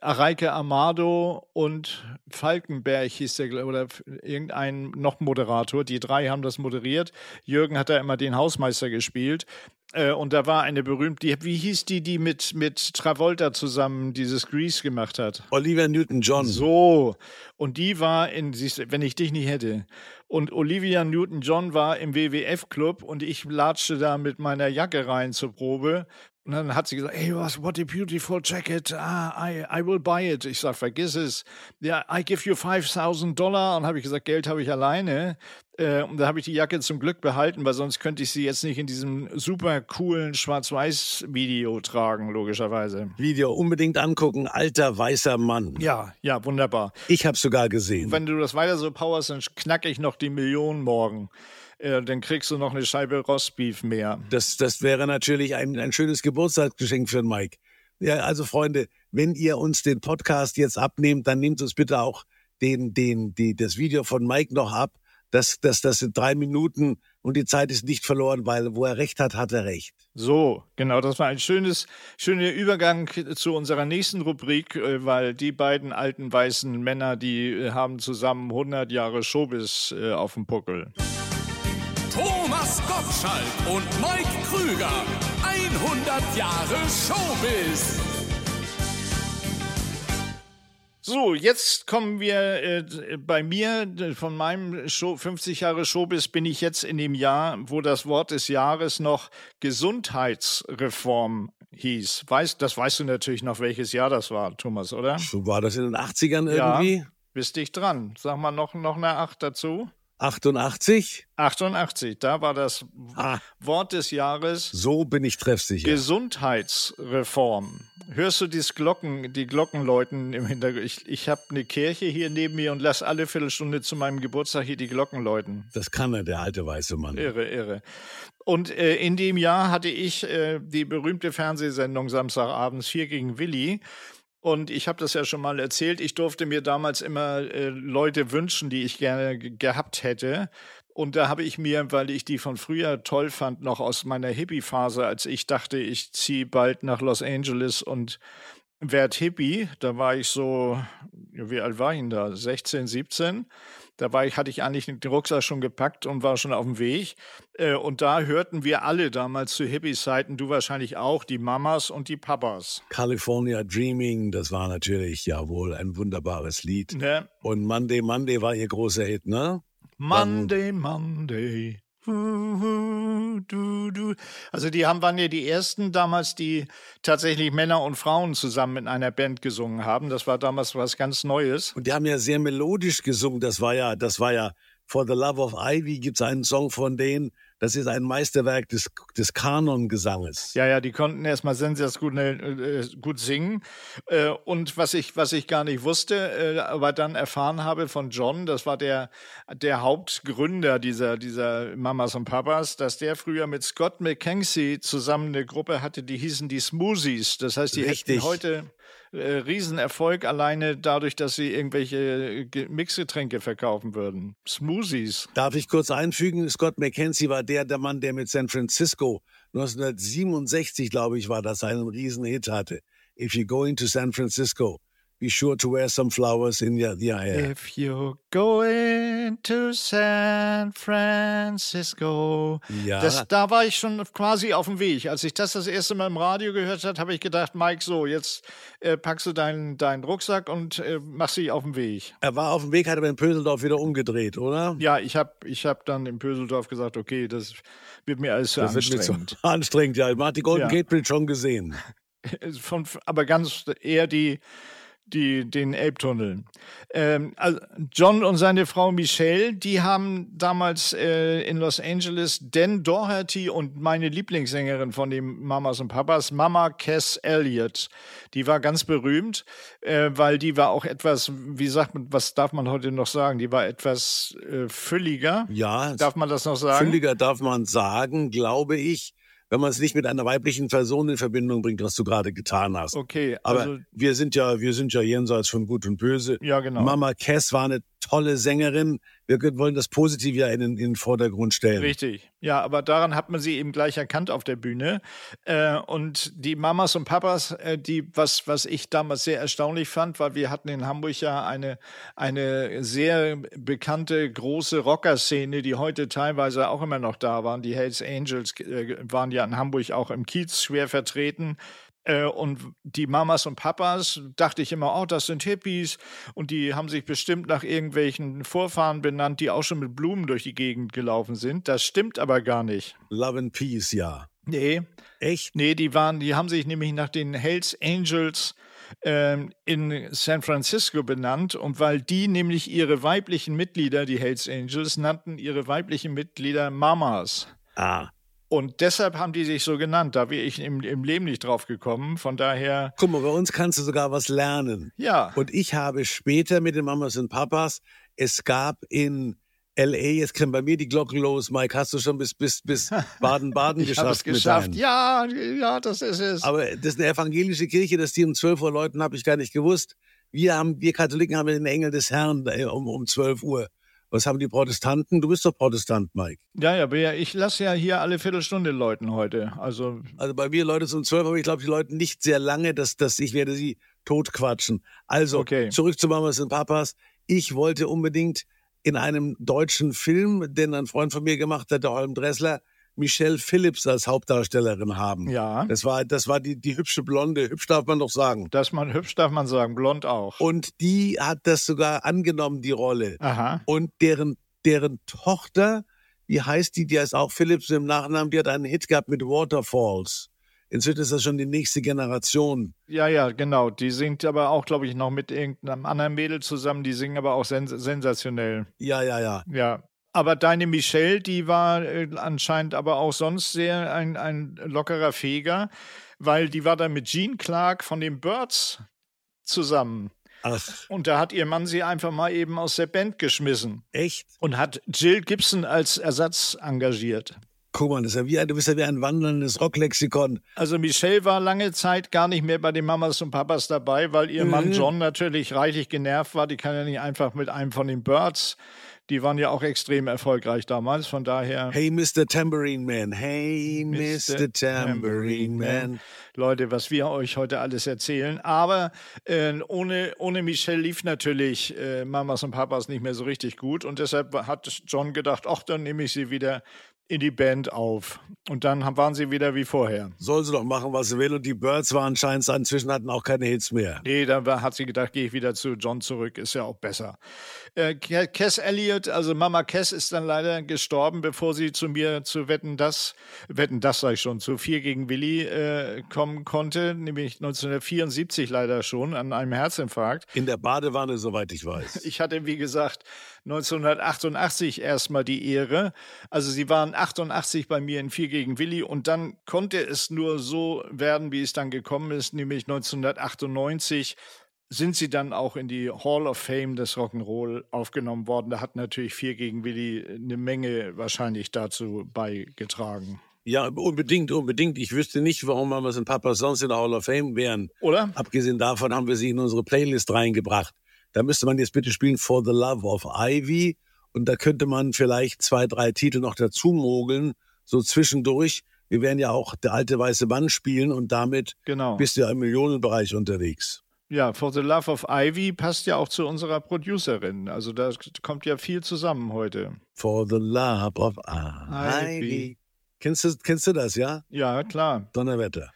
Areike Amado und Falkenberg hieß der, oder irgendein noch Moderator. Die drei haben das moderiert. Jürgen hat da immer den Hausmeister gespielt. Äh, und da war eine berühmte, wie hieß die, die mit, mit Travolta zusammen dieses Grease gemacht hat? Olivia Newton-John. So. Und die war in, wenn ich dich nicht hätte. Und Olivia Newton-John war im W W F-Club und ich latschte da mit meiner Jacke rein zur Probe. Und dann hat sie gesagt, hey, what a beautiful jacket, ah, I, I will buy it. Ich sage, vergiss es. Ja, I give you five thousand dollars. Und habe ich gesagt, Geld habe ich alleine. Äh, und da habe ich die Jacke zum Glück behalten, weil sonst könnte ich sie jetzt nicht in diesem super coolen Schwarz-Weiß-Video tragen, logischerweise. Video unbedingt angucken, alter weißer Mann. Ja, ja, wunderbar. Ich habe es sogar gesehen. Wenn du das weiter so powerst, dann knacke ich noch die Millionen morgen. Ja, dann kriegst du noch eine Scheibe Rostbeef mehr. Das, das wäre natürlich ein, ein schönes Geburtstagsgeschenk für den Mike. Ja, also Freunde, wenn ihr uns den Podcast jetzt abnehmt, dann nehmt uns bitte auch den, den, die, das Video von Mike noch ab. Das, das, das sind drei Minuten und die Zeit ist nicht verloren, weil wo er recht hat, hat er recht. So, genau, das war ein schönes, schöner Übergang zu unserer nächsten Rubrik, weil die beiden alten weißen Männer, die haben zusammen hundert Jahre Showbiz auf dem Puckel. Thomas Gottschalk und Mike Krüger, hundert Jahre Showbiz. So, jetzt kommen wir äh, bei mir, von meinem Show, fünfzig Jahre Showbiz bin ich jetzt in dem Jahr, wo das Wort des Jahres noch Gesundheitsreform hieß. Weißt, das weißt du natürlich noch, welches Jahr das war, Thomas, oder? So war das in den achtzigern irgendwie? Ja, bist dich dran. Sag mal noch, noch eine acht dazu. achtundachtzig? achtundachtzig, da war das ah, Wort des Jahres. So bin ich treffsicher. Gesundheitsreform. Hörst du dieses Glocken, die Glockenläuten im Hintergrund? Ich, ich habe eine Kirche hier neben mir und lasse alle Viertelstunde zu meinem Geburtstag hier die Glocken läuten. Das kann er, der alte weiße Mann. Irre, irre. Und äh, in dem Jahr hatte ich äh, die berühmte Fernsehsendung samstagabends Vier gegen Willi. Und ich habe das ja schon mal erzählt, ich durfte mir damals immer äh, Leute wünschen, die ich gerne g- gehabt hätte. Und da habe ich mir, weil ich die von früher toll fand, noch aus meiner Hippie-Phase, als ich dachte, ich ziehe bald nach Los Angeles und werd Hippie, da war ich so, wie alt war ich denn da, sechzehn, siebzehn? Da war ich, hatte ich eigentlich den Rucksack schon gepackt und war schon auf dem Weg. Äh, und da hörten wir alle damals zu Hippie-Zeiten, du wahrscheinlich auch, die Mamas und die Papas. California Dreaming, das war natürlich, jawohl, ein wunderbares Lied. Ne? Und Monday, Monday war ihr großer Hit, ne? Monday, Dann, Monday. Also die haben, waren ja die ersten damals, die tatsächlich Männer und Frauen zusammen in einer Band gesungen haben. Das war damals was ganz Neues. Und die haben ja sehr melodisch gesungen. Das war ja, das war ja For the Love of Ivy gibt es einen Song von denen. Das ist ein Meisterwerk des, des Kanongesanges. Ja, ja, die konnten erstmal sensationell gut, ne, gut singen. Äh, und was ich, was ich gar nicht wusste, äh, aber dann erfahren habe von John, das war der, der Hauptgründer dieser, dieser Mamas und Papas, dass der früher mit Scott McKenzie zusammen eine Gruppe hatte, die hießen die Smoothies. Das heißt, die hätten heute äh, Riesenerfolg alleine dadurch, dass sie irgendwelche Ge- Mixgetränke verkaufen würden. Smoothies. Darf ich kurz einfügen? Scott McKenzie war der, der Mann, der mit San Francisco neunzehnhundertsiebenundsechzig, glaube ich, war das, einen Riesenhit hatte. If you're going to San Francisco, be sure to wear some flowers in your hair. If you're going to San Francisco. Ja. Das, da war ich schon quasi auf dem Weg. Als ich das das erste Mal im Radio gehört habe, habe ich gedacht, Mike, so, jetzt äh, packst du deinen, deinen Rucksack und äh, machst dich auf den Weg. Er war auf dem Weg, hat aber in Pöseldorf wieder umgedreht, oder? Ja, ich habe ich hab dann in Pöseldorf gesagt, okay, das wird mir alles zu das anstrengend. Wird mir zu anstrengend, ja. Man hat die Golden ja. Gate Bridge schon gesehen. Von, aber ganz eher die die, den Elbtunnel. Ähm, also John und seine Frau Michelle, die haben damals äh, in Los Angeles Dan Doherty und meine Lieblingssängerin von den Mamas und Papas, Mama Cass Elliot, die war ganz berühmt, äh, weil die war auch etwas, wie sagt man, was darf man heute noch sagen, die war etwas äh, fülliger. Ja. Darf man das noch sagen? Fülliger darf man sagen, glaube ich. Wenn man es nicht mit einer weiblichen Person in Verbindung bringt, was du gerade getan hast. Okay. Also aber wir sind ja, wir sind ja jenseits von Gut und Böse. Ja, genau. Mama Cass war eine tolle Sängerin. Wir wollen das Positive ja in, in den Vordergrund stellen. Richtig. Ja, aber daran hat man sie eben gleich erkannt auf der Bühne. Äh, und die Mamas und Papas, äh, die, was, was ich damals sehr erstaunlich fand, weil wir hatten in Hamburg ja eine, eine sehr bekannte große Rockerszene, die heute teilweise auch immer noch da waren. Die Hells Angels äh, waren ja in Hamburg auch im Kiez schwer vertreten. Und die Mamas und Papas, dachte ich immer, oh, das sind Hippies. Und die haben sich bestimmt nach irgendwelchen Vorfahren benannt, die auch schon mit Blumen durch die Gegend gelaufen sind. Das stimmt aber gar nicht. Love and Peace, ja. Nee. Echt? Nee, die waren, die haben sich nämlich nach den Hells Angels ähm, in San Francisco benannt. Und weil die nämlich ihre weiblichen Mitglieder, die Hells Angels, nannten ihre weiblichen Mitglieder Mamas. Ah, und deshalb haben die sich so genannt. Da wäre ich im, im Leben nicht drauf gekommen. Von daher. Guck mal, bei uns kannst du sogar was lernen. Ja. Und ich habe später mit den Mamas und Papas, es gab in L A, jetzt kriegen bei mir die Glocken los. Mike, hast du schon bis, bis, bis Baden-Baden ich geschafft? Ich habe es geschafft. Ja, ja, das ist es. Aber das ist eine evangelische Kirche, dass die um zwölf Uhr läuten, habe ich gar nicht gewusst. Wir haben, wir Katholiken haben den Engel des Herrn um, um zwölf Uhr. Was haben die Protestanten? Du bist doch Protestant, Mike. Ja, ja, aber ich lasse ja hier alle Viertelstunde läuten heute. Also, also bei mir läutet es um zwölf, aber ich glaube, die läuten nicht sehr lange, dass, dass ich werde sie totquatschen. Also, okay. Zurück zu Mamas und Papas. Ich wollte unbedingt in einem deutschen Film, den ein Freund von mir gemacht hat, der Holm Dressler, Michelle Phillips als Hauptdarstellerin haben. Ja. Das war, das war die, die hübsche Blonde. Hübsch darf man doch sagen. Dass man hübsch darf man sagen, blond auch. Und die hat das sogar angenommen, die Rolle. Aha. Und deren, deren Tochter, wie heißt die, die heißt auch Phillips im Nachnamen, die hat einen Hit gehabt mit Waterfalls. Inzwischen ist das schon die nächste Generation. Ja, ja, genau. Die singt aber auch, glaube ich, noch mit irgendeinem anderen Mädel zusammen. Die singen aber auch sens- sensationell. Ja, ja, ja. Ja. Aber deine Michelle, die war anscheinend aber auch sonst sehr ein, ein lockerer Feger, weil die war dann mit Jean Clark von den Byrds zusammen. Ach. Und da hat ihr Mann sie einfach mal eben aus der Band geschmissen. Echt? Und hat Jill Gibson als Ersatz engagiert. Guck mal, das ist ja wie, du bist ja wie ein wandelndes Rocklexikon. Also Michelle war lange Zeit gar nicht mehr bei den Mamas und Papas dabei, weil ihr mhm. Mann John natürlich reichlich genervt war. Die kann ja nicht einfach mit einem von den Byrds. Die waren ja auch extrem erfolgreich damals, von daher... Hey, Mister Tambourine Man, hey, Mister Tambourine Man. Leute, was wir euch heute alles erzählen. Aber äh, ohne, ohne Michelle lief natürlich äh, Mamas und Papas nicht mehr so richtig gut. Und deshalb hat John gedacht, ach, dann nehme ich sie wieder in die Band auf. Und dann waren sie wieder wie vorher. Soll sie doch machen, was sie will. Und die Byrds waren anscheinend inzwischen hatten auch keine Hits mehr. Nee, dann hat sie gedacht, gehe ich wieder zu John zurück, ist ja auch besser. Äh, Cass Elliot, also Mama Cass, ist dann leider gestorben, bevor sie zu mir zu Wetten, das, Wetten, das sag ich schon, zu Vier gegen Willi äh, kommen konnte, nämlich neunzehnhundertvierundsiebzig leider schon, an einem Herzinfarkt. In der Badewanne, soweit ich weiß. Ich hatte, wie gesagt, neunzehnhundertachtundachtzig erstmal die Ehre. Also sie waren achtundachtzig bei mir in Vier gegen Willi und dann konnte es nur so werden, wie es dann gekommen ist, nämlich neunzehnhundertachtundneunzig sind sie dann auch in die Hall of Fame des Rock'n'Roll aufgenommen worden. Da hat natürlich Vier gegen Willi eine Menge wahrscheinlich dazu beigetragen. Ja, unbedingt, unbedingt. Ich wüsste nicht, warum Mamas und Papas sonst in der Hall of Fame wären. Oder? Abgesehen davon haben wir sie in unsere Playlist reingebracht. Da müsste man jetzt bitte spielen For the Love of Ivy. Und da könnte man vielleicht zwei, drei Titel noch dazu mogeln, so zwischendurch. Wir werden ja auch der alte weiße Mann spielen und damit genau. Bist du ja im Millionenbereich unterwegs. Ja, For the Love of Ivy passt ja auch zu unserer Producerin. Also da kommt ja viel zusammen heute. For the Love of Ivy. Ivy. Kennst du, kennst du das, ja? Ja, klar. Donnerwetter.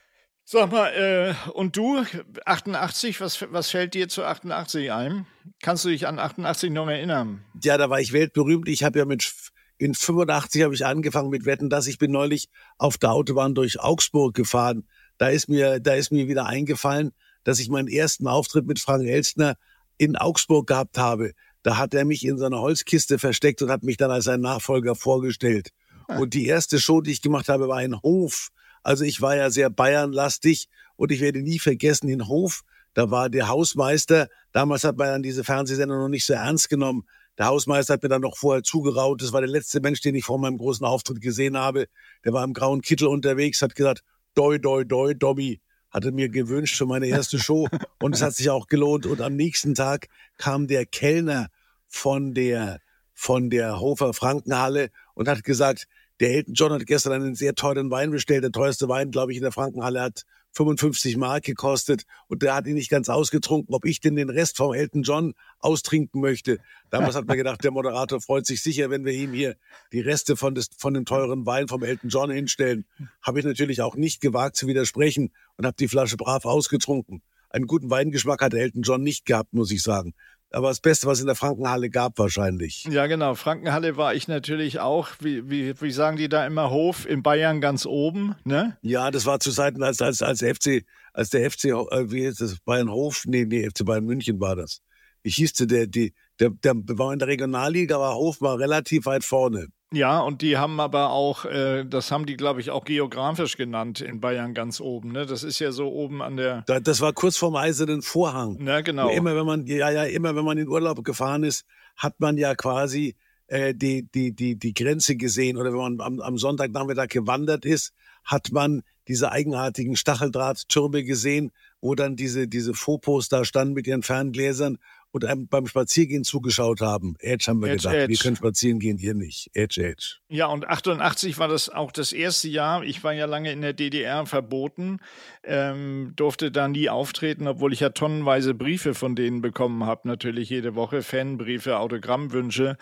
Sag mal, äh, und du, achtundachtzig, was, was fällt dir zu achtundachtzig ein? Kannst du dich an achtundachtzig noch erinnern? Ja, da war ich weltberühmt. Ich habe ja mit, in fünfundachtzig habe ich angefangen mit Wetten, dass ich bin neulich auf der Autobahn durch Augsburg gefahren. Da ist mir, da ist mir wieder eingefallen, dass ich meinen ersten Auftritt mit Frank Elstner in Augsburg gehabt habe. Da hat er mich in seiner Holzkiste versteckt und hat mich dann als seinen Nachfolger vorgestellt. Und die erste Show, die ich gemacht habe, war in Hof. Also ich war ja sehr bayernlastig und ich werde nie vergessen, in Hof, da war der Hausmeister, damals hat man dann diese Fernsehsender noch nicht so ernst genommen. Der Hausmeister hat mir dann noch vorher zugeraut, das war der letzte Mensch, den ich vor meinem großen Auftritt gesehen habe. Der war im grauen Kittel unterwegs, hat gesagt, doi, doi, doi, Dobby, hatte mir gewünscht für meine erste Show und es hat sich auch gelohnt. Und am nächsten Tag kam der Kellner von der, von der Hofer Frankenhalle und hat gesagt, der Elton John hat gestern einen sehr teuren Wein bestellt. Der teuerste Wein, glaube ich, in der Frankenhalle hat fünfundfünfzig Mark gekostet. Und der hat ihn nicht ganz ausgetrunken, ob ich denn den Rest vom Elton John austrinken möchte. Damals hat man gedacht, der Moderator freut sich sicher, wenn wir ihm hier die Reste von, des, von dem teuren Wein vom Elton John hinstellen. Habe ich natürlich auch nicht gewagt zu widersprechen und habe die Flasche brav ausgetrunken. Einen guten Weingeschmack hat der Elton John nicht gehabt, muss ich sagen. Aber das Beste, was es in der Frankenhalle gab wahrscheinlich. Ja, genau. Frankenhalle war ich natürlich auch, wie, wie, wie sagen die da immer, Hof in Bayern ganz oben, ne? Ja, das war zu Zeiten, als, als, als F C, als der F C, wie heißt das, Bayern Hof? Nee, nee, F C Bayern München war das. Ich hieß der, die, der, der war in der Regionalliga, aber Hof war relativ weit vorne. Ja, und die haben aber auch, äh, das haben die, glaube ich, auch geografisch genannt in Bayern ganz oben. Ne? Das ist ja so oben an der... Da, das war kurz vorm Eisernen Vorhang. Na, genau. Immer wenn man, ja, ja, immer wenn man in Urlaub gefahren ist, hat man ja quasi äh, die, die, die, die Grenze gesehen. Oder wenn man am, am Sonntagnachmittag gewandert ist, hat man diese eigenartigen Stacheldrahttürme gesehen, wo dann diese, diese Fopos da standen mit ihren Ferngläsern und einem beim Spaziergehen zugeschaut haben. Edge haben wir Edge, gedacht, Edge. Wir können spazieren gehen, ihr nicht. Edge, Edge. Ja, und achtundachtzig war das auch das erste Jahr. Ich war ja lange in der D D R verboten, ähm, durfte da nie auftreten, obwohl ich ja tonnenweise Briefe von denen bekommen habe, natürlich jede Woche, Fanbriefe, Autogrammwünsche.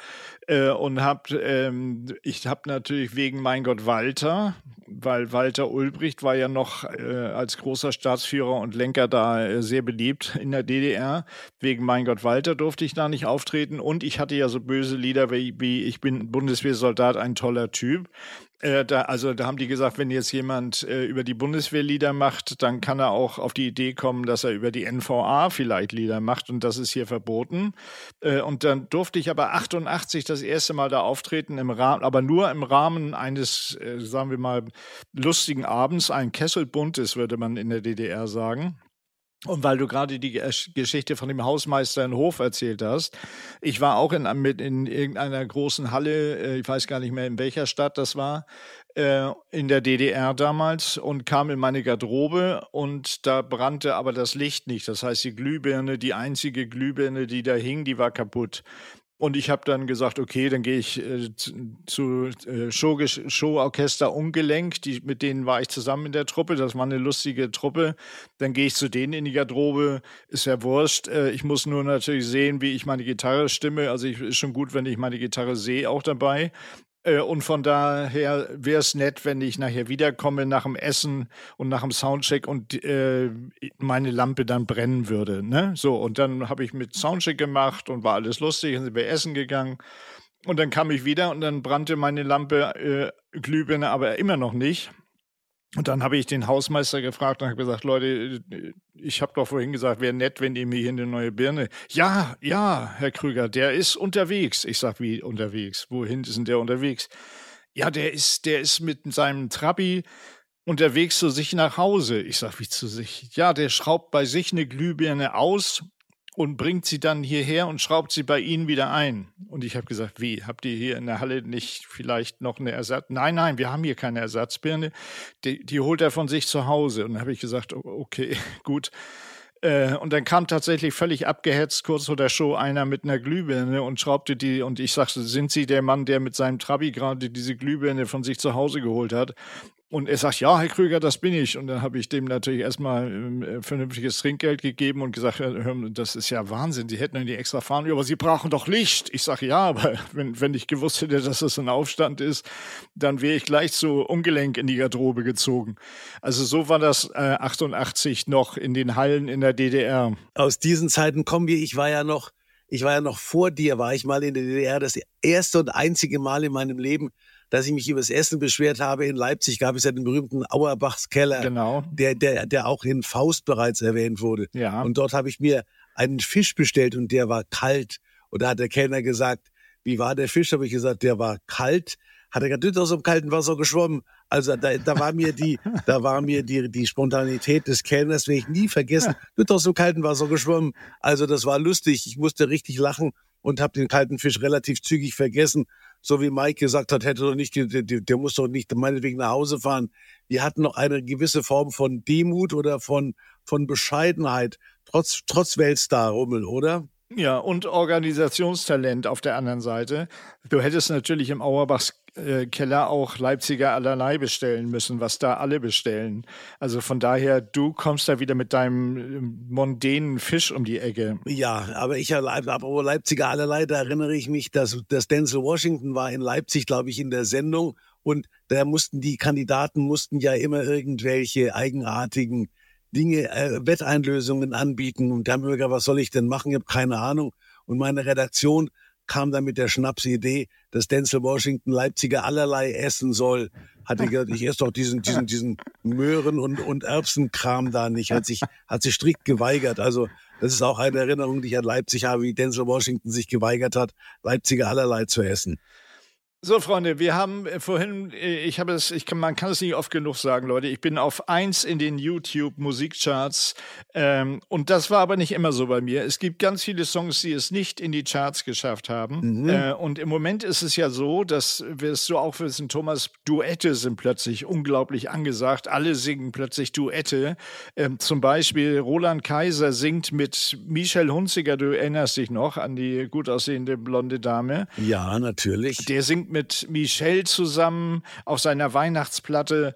Äh, und hab, ähm, ich habe natürlich wegen Mein Gott Walter, weil Walter Ulbricht war ja noch äh, als großer Staatsführer und Lenker da äh, sehr beliebt in der D D R, wegen Mein Gott Walter durfte ich da nicht auftreten und ich hatte ja so böse Lieder wie Ich bin Bundeswehrsoldat, ein toller Typ. Äh, da, also da haben die gesagt, wenn jetzt jemand äh, über die Bundeswehr Lieder macht, dann kann er auch auf die Idee kommen, dass er über die N V A vielleicht Lieder macht und das ist hier verboten. Äh, und dann durfte ich aber achtundachtzig das erste Mal da auftreten, im Rahmen, aber nur im Rahmen eines, äh, sagen wir mal, lustigen Abends, ein Kesselbuntes, würde man in der D D R sagen. Und weil du gerade die Geschichte von dem Hausmeister in Hof erzählt hast, ich war auch in, in irgendeiner großen Halle, ich weiß gar nicht mehr in welcher Stadt das war, in der D D R damals und kam in meine Garderobe und da brannte aber das Licht nicht. Das heißt, die Glühbirne, die einzige Glühbirne, die da hing, die war kaputt. Und ich habe dann gesagt, okay, dann gehe ich äh, zu äh, Show, Showorchester Ungelenk. Die, mit denen war ich zusammen in der Truppe. Das war eine lustige Truppe. Dann gehe ich zu denen in die Garderobe. Ist ja wurscht. Äh, ich muss nur natürlich sehen, wie ich meine Gitarre stimme. Also ich, ist schon gut, wenn ich meine Gitarre sehe, auch dabei. Und von daher wäre es nett, wenn ich nachher wiederkomme nach dem Essen und nach dem Soundcheck und äh, meine Lampe dann brennen würde. Ne? So, und dann habe ich mit Soundcheck gemacht und war alles lustig und sind wir essen gegangen. Und dann kam ich wieder und dann brannte meine Lampe, äh, Glühbirne aber immer noch nicht. Und dann habe ich den Hausmeister gefragt und habe gesagt, Leute, ich habe doch vorhin gesagt, wäre nett, wenn ihr mir hier eine neue Birne... Ja, ja, Herr Krüger, der ist unterwegs. Ich sage, wie unterwegs? Wohin ist denn der unterwegs? Ja, der ist, der ist mit seinem Trabi unterwegs zu sich nach Hause. Ich sage, wie zu sich? Ja, der schraubt bei sich eine Glühbirne aus und bringt sie dann hierher und schraubt sie bei Ihnen wieder ein. Und ich habe gesagt, wie, habt ihr hier in der Halle nicht vielleicht noch eine Ersatz... Nein, nein, wir haben hier keine Ersatzbirne. Die, die holt er von sich zu Hause. Und dann habe ich gesagt, okay, gut. Äh, und dann kam tatsächlich völlig abgehetzt kurz vor der Show einer mit einer Glühbirne und schraubte die. Und ich sagte, sind Sie der Mann, der mit seinem Trabi gerade diese Glühbirne von sich zu Hause geholt hat? Und er sagt, ja, Herr Krüger, das bin ich. Und dann habe ich dem natürlich erstmal äh, vernünftiges Trinkgeld gegeben und gesagt, das ist ja Wahnsinn, Sie hätten die extra fahren, aber Sie brauchen doch Licht. Ich sage, ja, aber wenn, wenn ich gewusst hätte, dass das ein Aufstand ist, dann wäre ich gleich zu Ungelenk in die Garderobe gezogen. Also so war das äh, achtundachtzig noch in den Hallen in der D D R. Aus diesen Zeiten kommen wir, ich war ja noch, ich war ja noch vor dir, war ich mal in der D D R, das erste und einzige Mal in meinem Leben dass ich mich über das Essen beschwert habe. In Leipzig gab es ja den berühmten Auerbachskeller, genau. der, der, der auch in Faust bereits erwähnt wurde. Ja. Und dort habe ich mir einen Fisch bestellt und der war kalt. Und da hat der Kellner gesagt, wie war der Fisch? Habe ich gesagt, der war kalt. Hat er gerade aus dem kalten Wasser geschwommen. Also da, da war mir die, da war mir die, die Spontanität des Kellners, werde ich nie vergessen, wird aus dem kalten Wasser geschwommen. Also das war lustig. Ich musste richtig lachen und habe den kalten Fisch relativ zügig vergessen. So wie Mike gesagt hat, hätte doch nicht, der, der muss doch nicht meinetwegen nach Hause fahren. Wir hatten noch eine gewisse Form von Demut oder von, von Bescheidenheit, trotz, trotz Weltstar-Rummel, oder? Ja, und Organisationstalent auf der anderen Seite. Du hättest natürlich im Auerbachs äh, Keller auch Leipziger allerlei bestellen müssen, was da alle bestellen. Also von daher, du kommst da wieder mit deinem mondänen Fisch um die Ecke. Ja, aber ich habe Leipziger allerlei, da erinnere ich mich, dass, dass Denzel Washington war in Leipzig, glaube ich, in der Sendung. Und da mussten die Kandidaten mussten ja immer irgendwelche eigenartigen Dinge, äh, Wetteinlösungen anbieten. Und da haben wir gesagt, was soll ich denn machen? Ich habe keine Ahnung. Und meine Redaktion kam dann mit der Schnapsidee, dass Denzel Washington Leipziger allerlei essen soll. Hatte gesagt, ich esse doch diesen, diesen, diesen Möhren- und, und Erbsenkram da nicht. Hat sich, hat sich strikt geweigert. Also, das ist auch eine Erinnerung, die ich an Leipzig habe, wie Denzel Washington sich geweigert hat, Leipziger allerlei zu essen. So, Freunde, wir haben vorhin, ich habe es, ich, man kann es nicht oft genug sagen, Leute, ich bin auf eins in den YouTube-Musikcharts ähm, und das war aber nicht immer so bei mir. Es gibt ganz viele Songs, die es nicht in die Charts geschafft haben, mhm. äh, und im Moment ist es ja so, dass wir es so auch wissen, Thomas, Duette sind plötzlich unglaublich angesagt, alle singen plötzlich Duette, ähm, zum Beispiel Roland Kaiser singt mit Michelle Hunziker, du erinnerst dich noch an die gut aussehende blonde Dame. Ja, natürlich. Der singt mit Michelle zusammen auf seiner Weihnachtsplatte.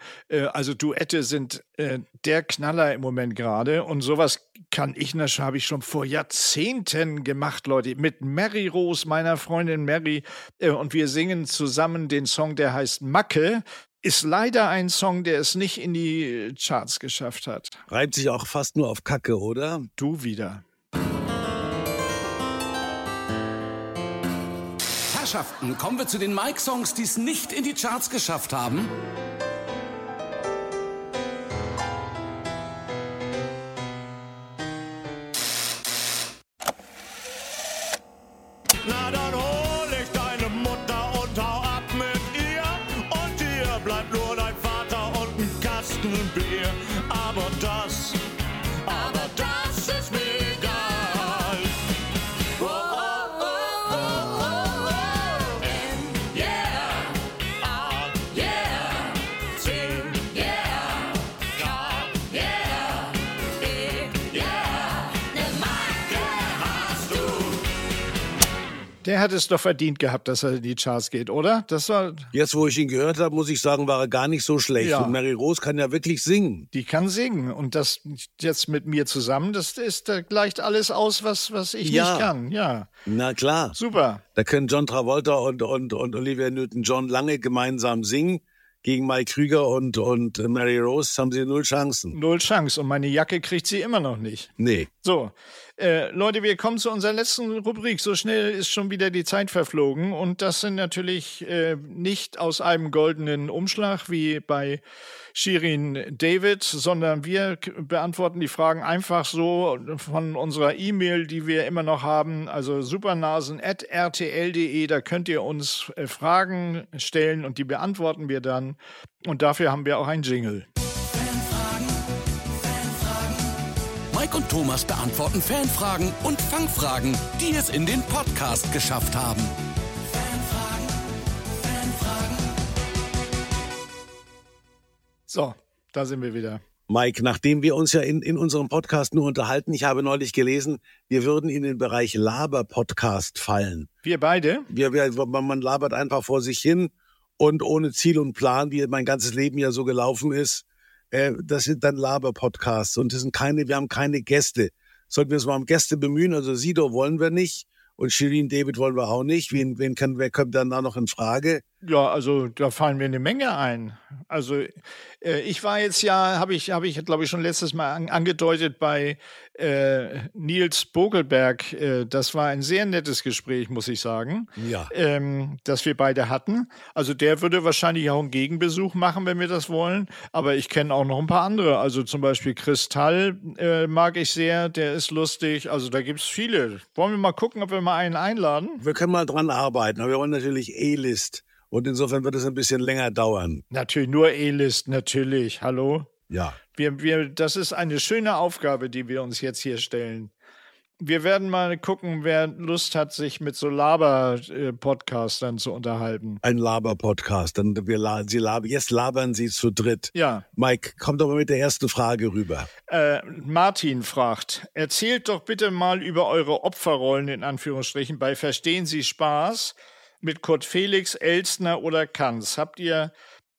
Also Duette sind der Knaller im Moment gerade. Und sowas kann ich, das habe ich schon vor Jahrzehnten gemacht, Leute. Mit Mary Rose, meiner Freundin Mary. Und wir singen zusammen den Song, der heißt Macke. Ist leider ein Song, der es nicht in die Charts geschafft hat. Reibt sich auch fast nur auf Kacke, oder? Du wieder. Kommen wir zu den Mike-Songs, die es nicht in die Charts geschafft haben. Na, dann hol ich deine Mutter und hau ab mit ihr. Und dir bleibt nur dein Vater und ein Kasten Bier. Aber das, aber das ist mir egal. Oh. Der hat es doch verdient gehabt, dass er in die Charts geht, oder? Das war Jetzt, wo ich ihn gehört habe, muss ich sagen, war er gar nicht so schlecht. Ja. Und Mary Rose kann ja wirklich singen. Die kann singen. Und das jetzt mit mir zusammen, das ist, da gleicht alles aus, was, was ich ja. nicht kann. Ja. Na klar. Super. Da können John Travolta und, und, und Olivia Newton-John lange gemeinsam singen. Gegen Mike Krüger und, und Mary Rose haben sie null Chancen. Null Chance. Und meine Jacke kriegt sie immer noch nicht. Nee. So, äh, Leute, wir kommen zu unserer letzten Rubrik. So schnell ist schon wieder die Zeit verflogen. Und das sind natürlich äh, nicht aus einem goldenen Umschlag wie bei Shirin David, sondern wir beantworten die Fragen einfach so von unserer E-Mail, die wir immer noch haben. Also supernasen at r t l punkt d e, da könnt ihr uns äh, Fragen stellen und die beantworten wir dann. Und dafür haben wir auch einen Jingle. Fanfragen, Fanfragen. Mike und Thomas beantworten Fanfragen und Fangfragen, die es in den Podcast geschafft haben. Fanfragen, Fanfragen. So, da sind wir wieder. Mike, nachdem wir uns ja in, in unserem Podcast nur unterhalten, ich habe neulich gelesen, wir würden in den Bereich Laber-Podcast fallen. Wir beide? Wir, wir, man labert einfach vor sich hin. Und ohne Ziel und Plan, wie mein ganzes Leben ja so gelaufen ist, äh, das sind dann Laber-Podcasts und das sind keine, wir haben keine Gäste. Sollten wir uns mal um Gäste bemühen, also Sido wollen wir nicht und Shirin David wollen wir auch nicht. Wen, wen können, wer kommt dann da noch in Frage? Ja, also da fallen mir eine Menge ein. Also äh, ich war jetzt ja, habe ich, habe ich, glaube ich, schon letztes Mal an, angedeutet bei äh, Nils Bogelberg. Äh, das war ein sehr nettes Gespräch, muss ich sagen, ja. ähm, das wir beide hatten. Also der würde wahrscheinlich auch einen Gegenbesuch machen, wenn wir das wollen. Aber ich kenne auch noch ein paar andere. Also zum Beispiel Kristall äh, mag ich sehr, der ist lustig. Also da gibt es viele. Wollen wir mal gucken, ob wir mal einen einladen? Wir können mal dran arbeiten, aber wir wollen natürlich E-List. Und insofern wird es ein bisschen länger dauern. Natürlich, nur E-List, natürlich. Hallo? Ja. Wir, wir, das ist eine schöne Aufgabe, die wir uns jetzt hier stellen. Wir werden mal gucken, wer Lust hat, sich mit so Laber-Podcastern zu unterhalten. Ein Laber-Podcast. Dann wir labern, sie labern, jetzt labern sie zu dritt. Ja. Mike, komm doch mal mit der ersten Frage rüber. Äh, Martin fragt, erzählt doch bitte mal über eure Opferrollen, in Anführungsstrichen, bei Verstehen Sie Spaß? Mit Kurt Felix, Elstner oder Kanz. Habt ihr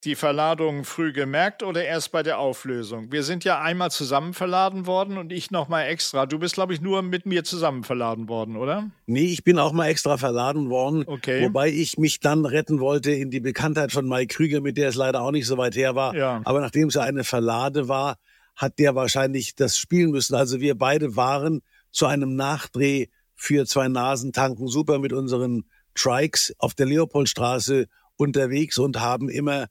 die Verladungen früh gemerkt oder erst bei der Auflösung? Wir sind ja einmal zusammen verladen worden und ich nochmal extra. Du bist, glaube ich, nur mit mir zusammen verladen worden, oder? Nee, ich bin auch mal extra verladen worden. Okay. Wobei ich mich dann retten wollte in die Bekanntheit von Mike Krüger, mit der es leider auch nicht so weit her war. Ja. Aber nachdem es ja eine Verlade war, hat der wahrscheinlich das spielen müssen. Also wir beide waren zu einem Nachdreh für Zwei Nasen tanken super mit unseren Trikes auf der Leopoldstraße unterwegs und haben immer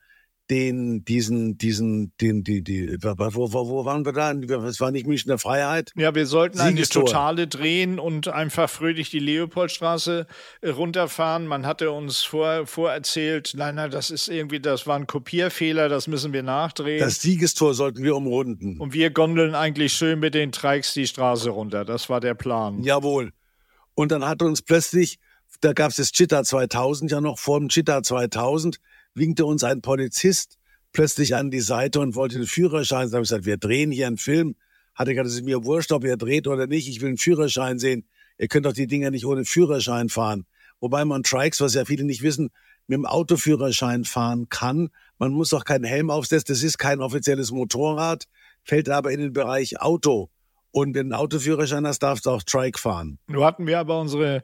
den, diesen, diesen, den, die, die, wo, wo, wo waren wir da? Es war nicht Münchner Freiheit. Ja, wir sollten eine Totale drehen und einfach fröhlich die Leopoldstraße runterfahren. Man hatte uns vor, vorerzählt, nein, nein, das ist irgendwie, das war ein Kopierfehler, das müssen wir nachdrehen. Das Siegestor sollten wir umrunden. Und wir gondeln eigentlich schön mit den Trikes die Straße runter. Das war der Plan. Jawohl. Und dann hat uns plötzlich Da gab es das Cheetah zweitausend ja noch. Vor dem Cheetah zweitausend winkte uns ein Polizist plötzlich an die Seite und wollte einen Führerschein. Da habe ich gesagt, wir drehen hier einen Film. Hatte gesagt, es ist mir wurscht, ob ihr dreht oder nicht. Ich will einen Führerschein sehen. Ihr könnt doch die Dinger nicht ohne Führerschein fahren. Wobei man Trikes, was ja viele nicht wissen, mit dem Autoführerschein fahren kann. Man muss auch keinen Helm aufsetzen. Das ist kein offizielles Motorrad, fällt aber in den Bereich Auto. Und wenn du einen Autoführerschein hast, darfst du auch Trike fahren. Nun hatten wir aber unsere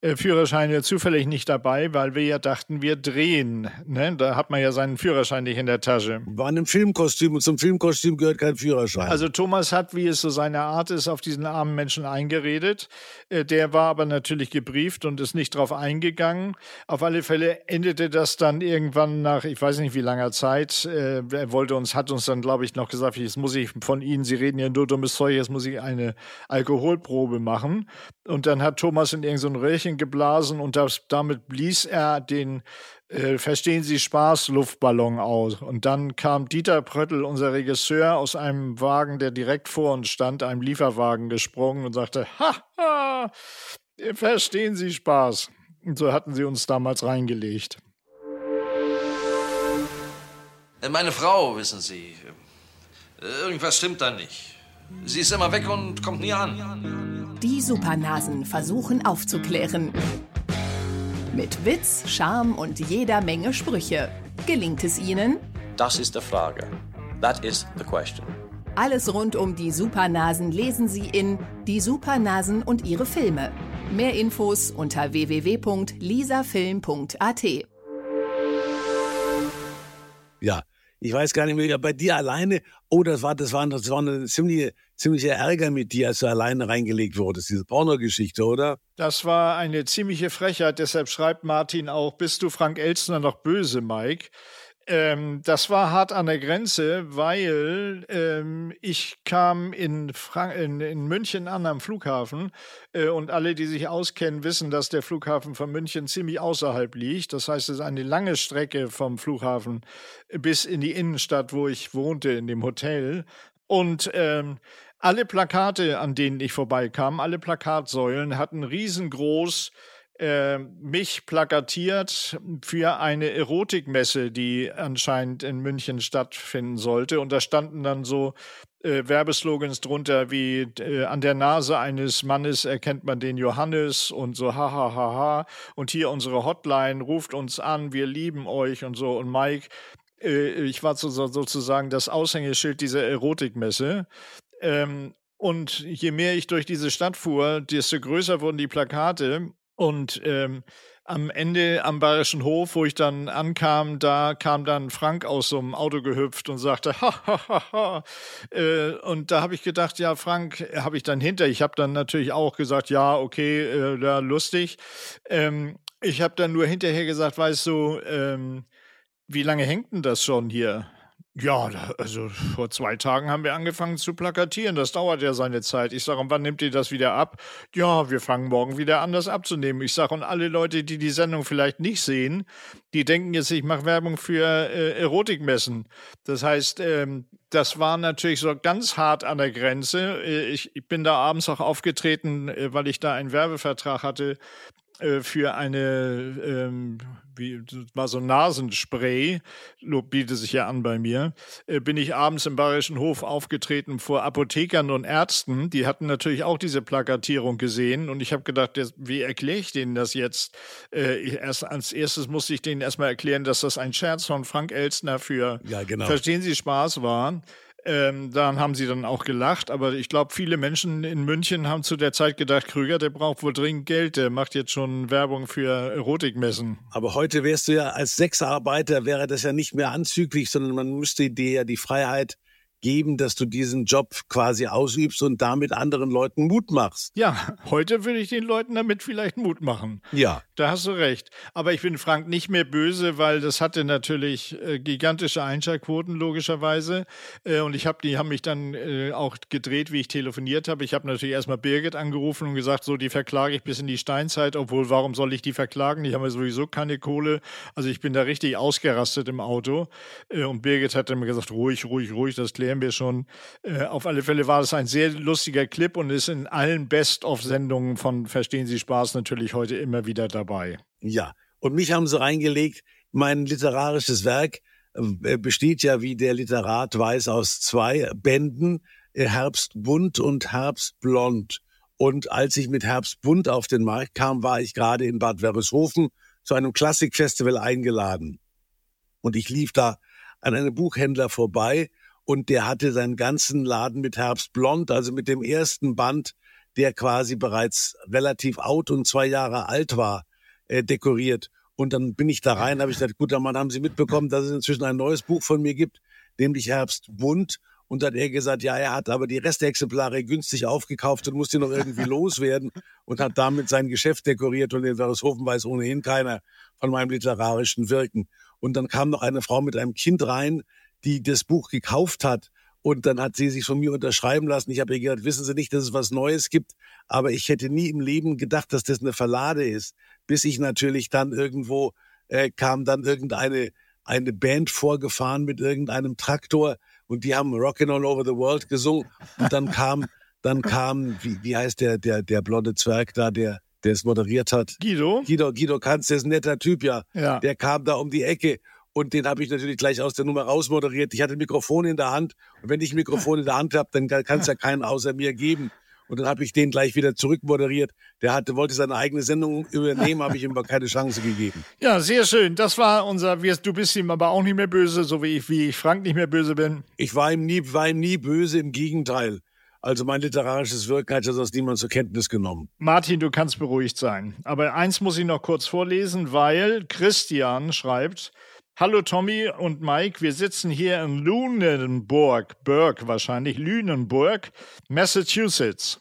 äh, Führerscheine zufällig nicht dabei, weil wir ja dachten, wir drehen. Ne? Da hat man ja seinen Führerschein nicht in der Tasche. Wir waren im Filmkostüm und zum Filmkostüm gehört kein Führerschein. Also Thomas hat, wie es so seine Art ist, auf diesen armen Menschen eingeredet. Äh, der war aber natürlich gebrieft und ist nicht drauf eingegangen. Auf alle Fälle endete das dann irgendwann nach, ich weiß nicht wie langer Zeit. Äh, er wollte uns, hat uns dann, glaube ich, noch gesagt, jetzt muss ich von Ihnen, Sie reden ja nur dummes Zeug, jetzt muss ich eine Alkoholprobe machen. Und dann hat Thomas in irgendein Röhrchen geblasen und das, damit blies er den äh, Verstehen Sie Spaß Luftballon aus. Und dann kam Dieter Pröttl, unser Regisseur, aus einem Wagen, der direkt vor uns stand, einem Lieferwagen gesprungen und sagte, haha, Verstehen Sie Spaß. Und so hatten sie uns damals reingelegt. Meine Frau, wissen Sie, irgendwas stimmt da nicht. Sie ist immer weg und kommt nie an. Die Supernasen versuchen aufzuklären. Mit Witz, Charme und jeder Menge Sprüche. Gelingt es ihnen? Das ist die Frage. That is the question. Alles rund um die Supernasen lesen Sie in Die Supernasen und ihre Filme. Mehr Infos unter w w w punkt lisafilm punkt a t. Ja. Ich weiß gar nicht mehr, bei dir alleine, oh, das war, das war, das war eine ziemliche, ziemlicher Ärger mit dir, als du alleine reingelegt wurdest, diese Porno-Geschichte, oder? Das war eine ziemliche Frechheit, deshalb schreibt Martin auch, bist du Frank Elstner noch böse, Mike? Ähm, das war hart an der Grenze, weil ähm, ich kam in, Frank- in, in München an am Flughafen äh, und alle, die sich auskennen, wissen, dass der Flughafen von München ziemlich außerhalb liegt. Das heißt, es ist eine lange Strecke vom Flughafen bis in die Innenstadt, wo ich wohnte, in dem Hotel. Und ähm, alle Plakate, an denen ich vorbeikam, alle Plakatsäulen hatten riesengroß mich plakatiert für eine Erotikmesse, die anscheinend in München stattfinden sollte. Und da standen dann so äh, Werbeslogans drunter wie äh, an der Nase eines Mannes erkennt man den Johannes und so hahaha. Ha, ha, ha. Und hier unsere Hotline, ruft uns an, wir lieben euch und so. Und Mike, äh, ich war so, sozusagen das Aushängeschild dieser Erotikmesse. Ähm, und je mehr ich durch diese Stadt fuhr, desto größer wurden die Plakate. Und ähm, am Ende am Bayerischen Hof, wo ich dann ankam, da kam dann Frank aus so einem Auto gehüpft und sagte, ha, ha, ha, ha. Äh, und da habe ich gedacht, ja, Frank, habe ich dann hinter. Ich habe dann natürlich auch gesagt, ja, okay, äh, ja, lustig. Ähm, ich habe dann nur hinterher gesagt, weißt du, ähm, wie lange hängt denn das schon hier? Ja, also vor zwei Tagen haben wir angefangen zu plakatieren. Das dauert ja seine Zeit. Ich sage, und wann nehmt ihr das wieder ab? Ja, wir fangen morgen wieder an, das abzunehmen. Ich sage, und alle Leute, die die Sendung vielleicht nicht sehen, die denken jetzt, ich mache Werbung für äh, Erotikmessen. Das heißt, ähm, das war natürlich so ganz hart an der Grenze. Äh, ich, ich bin da abends auch aufgetreten, äh, weil ich da einen Werbevertrag hatte für eine, ähm, wie, war so ein Nasenspray, bietet sich ja an bei mir, äh, bin ich abends im Bayerischen Hof aufgetreten vor Apothekern und Ärzten. Die hatten natürlich auch diese Plakatierung gesehen und ich habe gedacht, wie erkläre ich denen das jetzt? Äh, erst, als erstes musste ich denen erstmal erklären, dass das ein Scherz von Frank Elstner für ja, genau. Verstehen Sie Spaß war. Ähm, dann haben sie dann auch gelacht, aber ich glaube, viele Menschen in München haben zu der Zeit gedacht, Krüger, der braucht wohl dringend Geld, der macht jetzt schon Werbung für Erotikmessen. Aber heute wärst du ja als Sexarbeiter, wäre das ja nicht mehr anzüglich, sondern man müsste dir ja die Freiheit geben, dass du diesen Job quasi ausübst und damit anderen Leuten Mut machst. Ja, heute würde ich den Leuten damit vielleicht Mut machen. Ja. Da hast du recht. Aber ich bin Frank nicht mehr böse, weil das hatte natürlich äh, gigantische Einschaltquoten logischerweise. Äh, und ich habe die haben mich dann äh, auch gedreht, wie ich telefoniert habe. Ich habe natürlich erstmal Birgit angerufen und gesagt, so die verklage ich bis in die Steinzeit, obwohl warum soll ich die verklagen? Die haben ja sowieso keine Kohle. Also ich bin da richtig ausgerastet im Auto. Äh, und Birgit hat dann gesagt, ruhig, ruhig, ruhig, das klärt wir schon. Äh, auf alle Fälle war das ein sehr lustiger Clip und ist in allen Best-of-Sendungen von Verstehen Sie Spaß natürlich heute immer wieder dabei. Ja, und mich haben sie reingelegt. Mein literarisches Werk äh, besteht ja, wie der Literat weiß, aus zwei Bänden, äh, Herbstbunt und Herbstblond. Und als ich mit Herbstbunt auf den Markt kam, war ich gerade in Bad Werrishofen zu einem Klassikfestival eingeladen. Und ich lief da an einem Buchhändler vorbei, und der hatte seinen ganzen Laden mit Herbstblond, also mit dem ersten Band, der quasi bereits relativ out und zwei Jahre alt war, äh, dekoriert. Und dann bin ich da rein, habe ich gesagt, guter Mann, haben Sie mitbekommen, dass es inzwischen ein neues Buch von mir gibt, nämlich Herbstbunt. Und dann hat er gesagt, ja, er hat aber die Restexemplare günstig aufgekauft und muss die noch irgendwie loswerden und hat damit sein Geschäft dekoriert. Und in Werrishofen weiß ohnehin keiner von meinem literarischen Wirken. Und dann kam noch eine Frau mit einem Kind rein, die das Buch gekauft hat. Und dann hat sie sich von mir unterschreiben lassen. Ich habe ihr gesagt, wissen Sie nicht, dass es was Neues gibt? Aber ich hätte nie im Leben gedacht, dass das eine Verlade ist. Bis ich natürlich dann irgendwo äh, kam, dann irgendeine eine Band vorgefahren mit irgendeinem Traktor. Und die haben Rockin' All Over the World gesungen. Und dann kam, dann kam, wie, wie heißt der, der, der blonde Zwerg da, der der es moderiert hat? Guido. Guido, Guido Kanz, der ist ein netter Typ, ja. ja. Der kam da um die Ecke. Und den habe ich natürlich gleich aus der Nummer rausmoderiert. Ich hatte ein Mikrofon in der Hand. Und wenn ich ein Mikrofon in der Hand habe, dann kann es ja keinen außer mir geben. Und dann habe ich den gleich wieder zurückmoderiert. Der hatte, wollte seine eigene Sendung übernehmen, habe ich ihm aber keine Chance gegeben. Ja, sehr schön. Das war unser, wir, du bist ihm aber auch nicht mehr böse, so wie ich, wie ich Frank nicht mehr böse bin. Ich war ihm nie, war ihm nie böse, im Gegenteil. Also mein literarisches Wirken hat das aus niemand zur Kenntnis genommen. Martin, du kannst beruhigt sein. Aber eins muss ich noch kurz vorlesen, weil Christian schreibt: Hallo Tommy und Mike, wir sitzen hier in Lunenburg, Burg wahrscheinlich, Lünenburg, Massachusetts.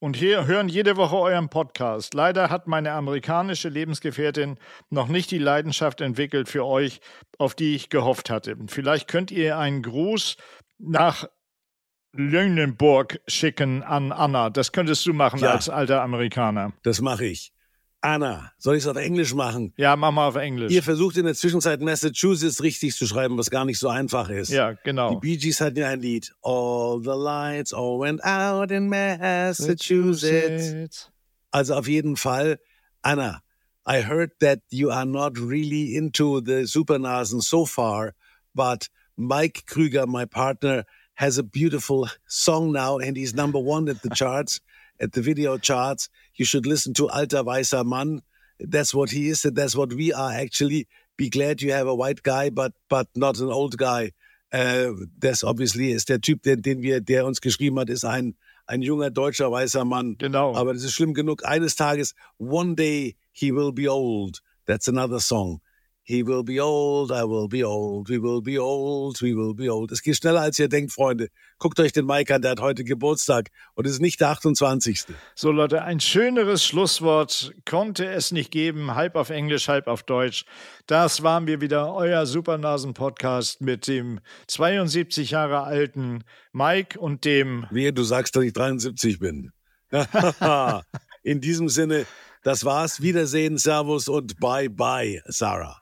Und hier hören jede Woche euren Podcast. Leider hat meine amerikanische Lebensgefährtin noch nicht die Leidenschaft entwickelt für euch, auf die ich gehofft hatte. Vielleicht könnt ihr einen Gruß nach Lünenburg schicken an Anna. Das könntest du machen ja, als alter Amerikaner. Das mache ich. Anna, soll ich es auf Englisch machen? Ja, mach mal auf Englisch. Ihr versucht in der Zwischenzeit Massachusetts richtig zu schreiben, was gar nicht so einfach ist. Ja, genau. Die Bee Gees hatten ja ein Lied. All the lights all went out in Massachusetts. Also auf jeden Fall, Anna, I heard that you are not really into the Supernasen so far, but Mike Krüger, my partner, has a beautiful song now and he's number one at the charts. At the video charts, you should listen to Alter Weißer Mann. That's what he is, and that's what we are actually. Be glad you have a white guy, but but not an old guy. Uh, that's obviously is der Typ, den, den wir, der uns geschrieben hat, ist ein ein junger deutscher weißer Mann. Genau. Aber das ist schlimm genug. Eines Tages, one day he will be old. That's another song. He will be old, I will be old, we will be old, we will be old. Es geht schneller, als ihr denkt, Freunde. Guckt euch den Mike an, der hat heute Geburtstag und ist nicht der achtundzwanzigste. So Leute, ein schöneres Schlusswort konnte es nicht geben, halb auf Englisch, halb auf Deutsch. Das waren wir wieder, euer Supernasen-Podcast mit dem zweiundsiebzig Jahre alten Mike und dem... Wehe, du sagst, dass ich dreiundsiebzig bin. In diesem Sinne, das war's. Wiedersehen, Servus und Bye-Bye, Sarah.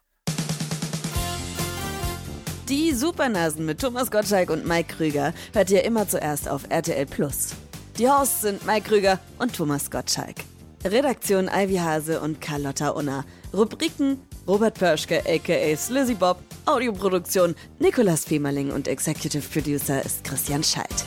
Die Supernasen mit Thomas Gottschalk und Mike Krüger hört ihr immer zuerst auf R T L plus. Die Hosts sind Mike Krüger und Thomas Gottschalk. Redaktion Ivy Hase und Carlotta Unna. Rubriken Robert Pörschke aka Slizzy Bob. Audioproduktion Nicolas Femerling und Executive Producer ist Christian Scheidt.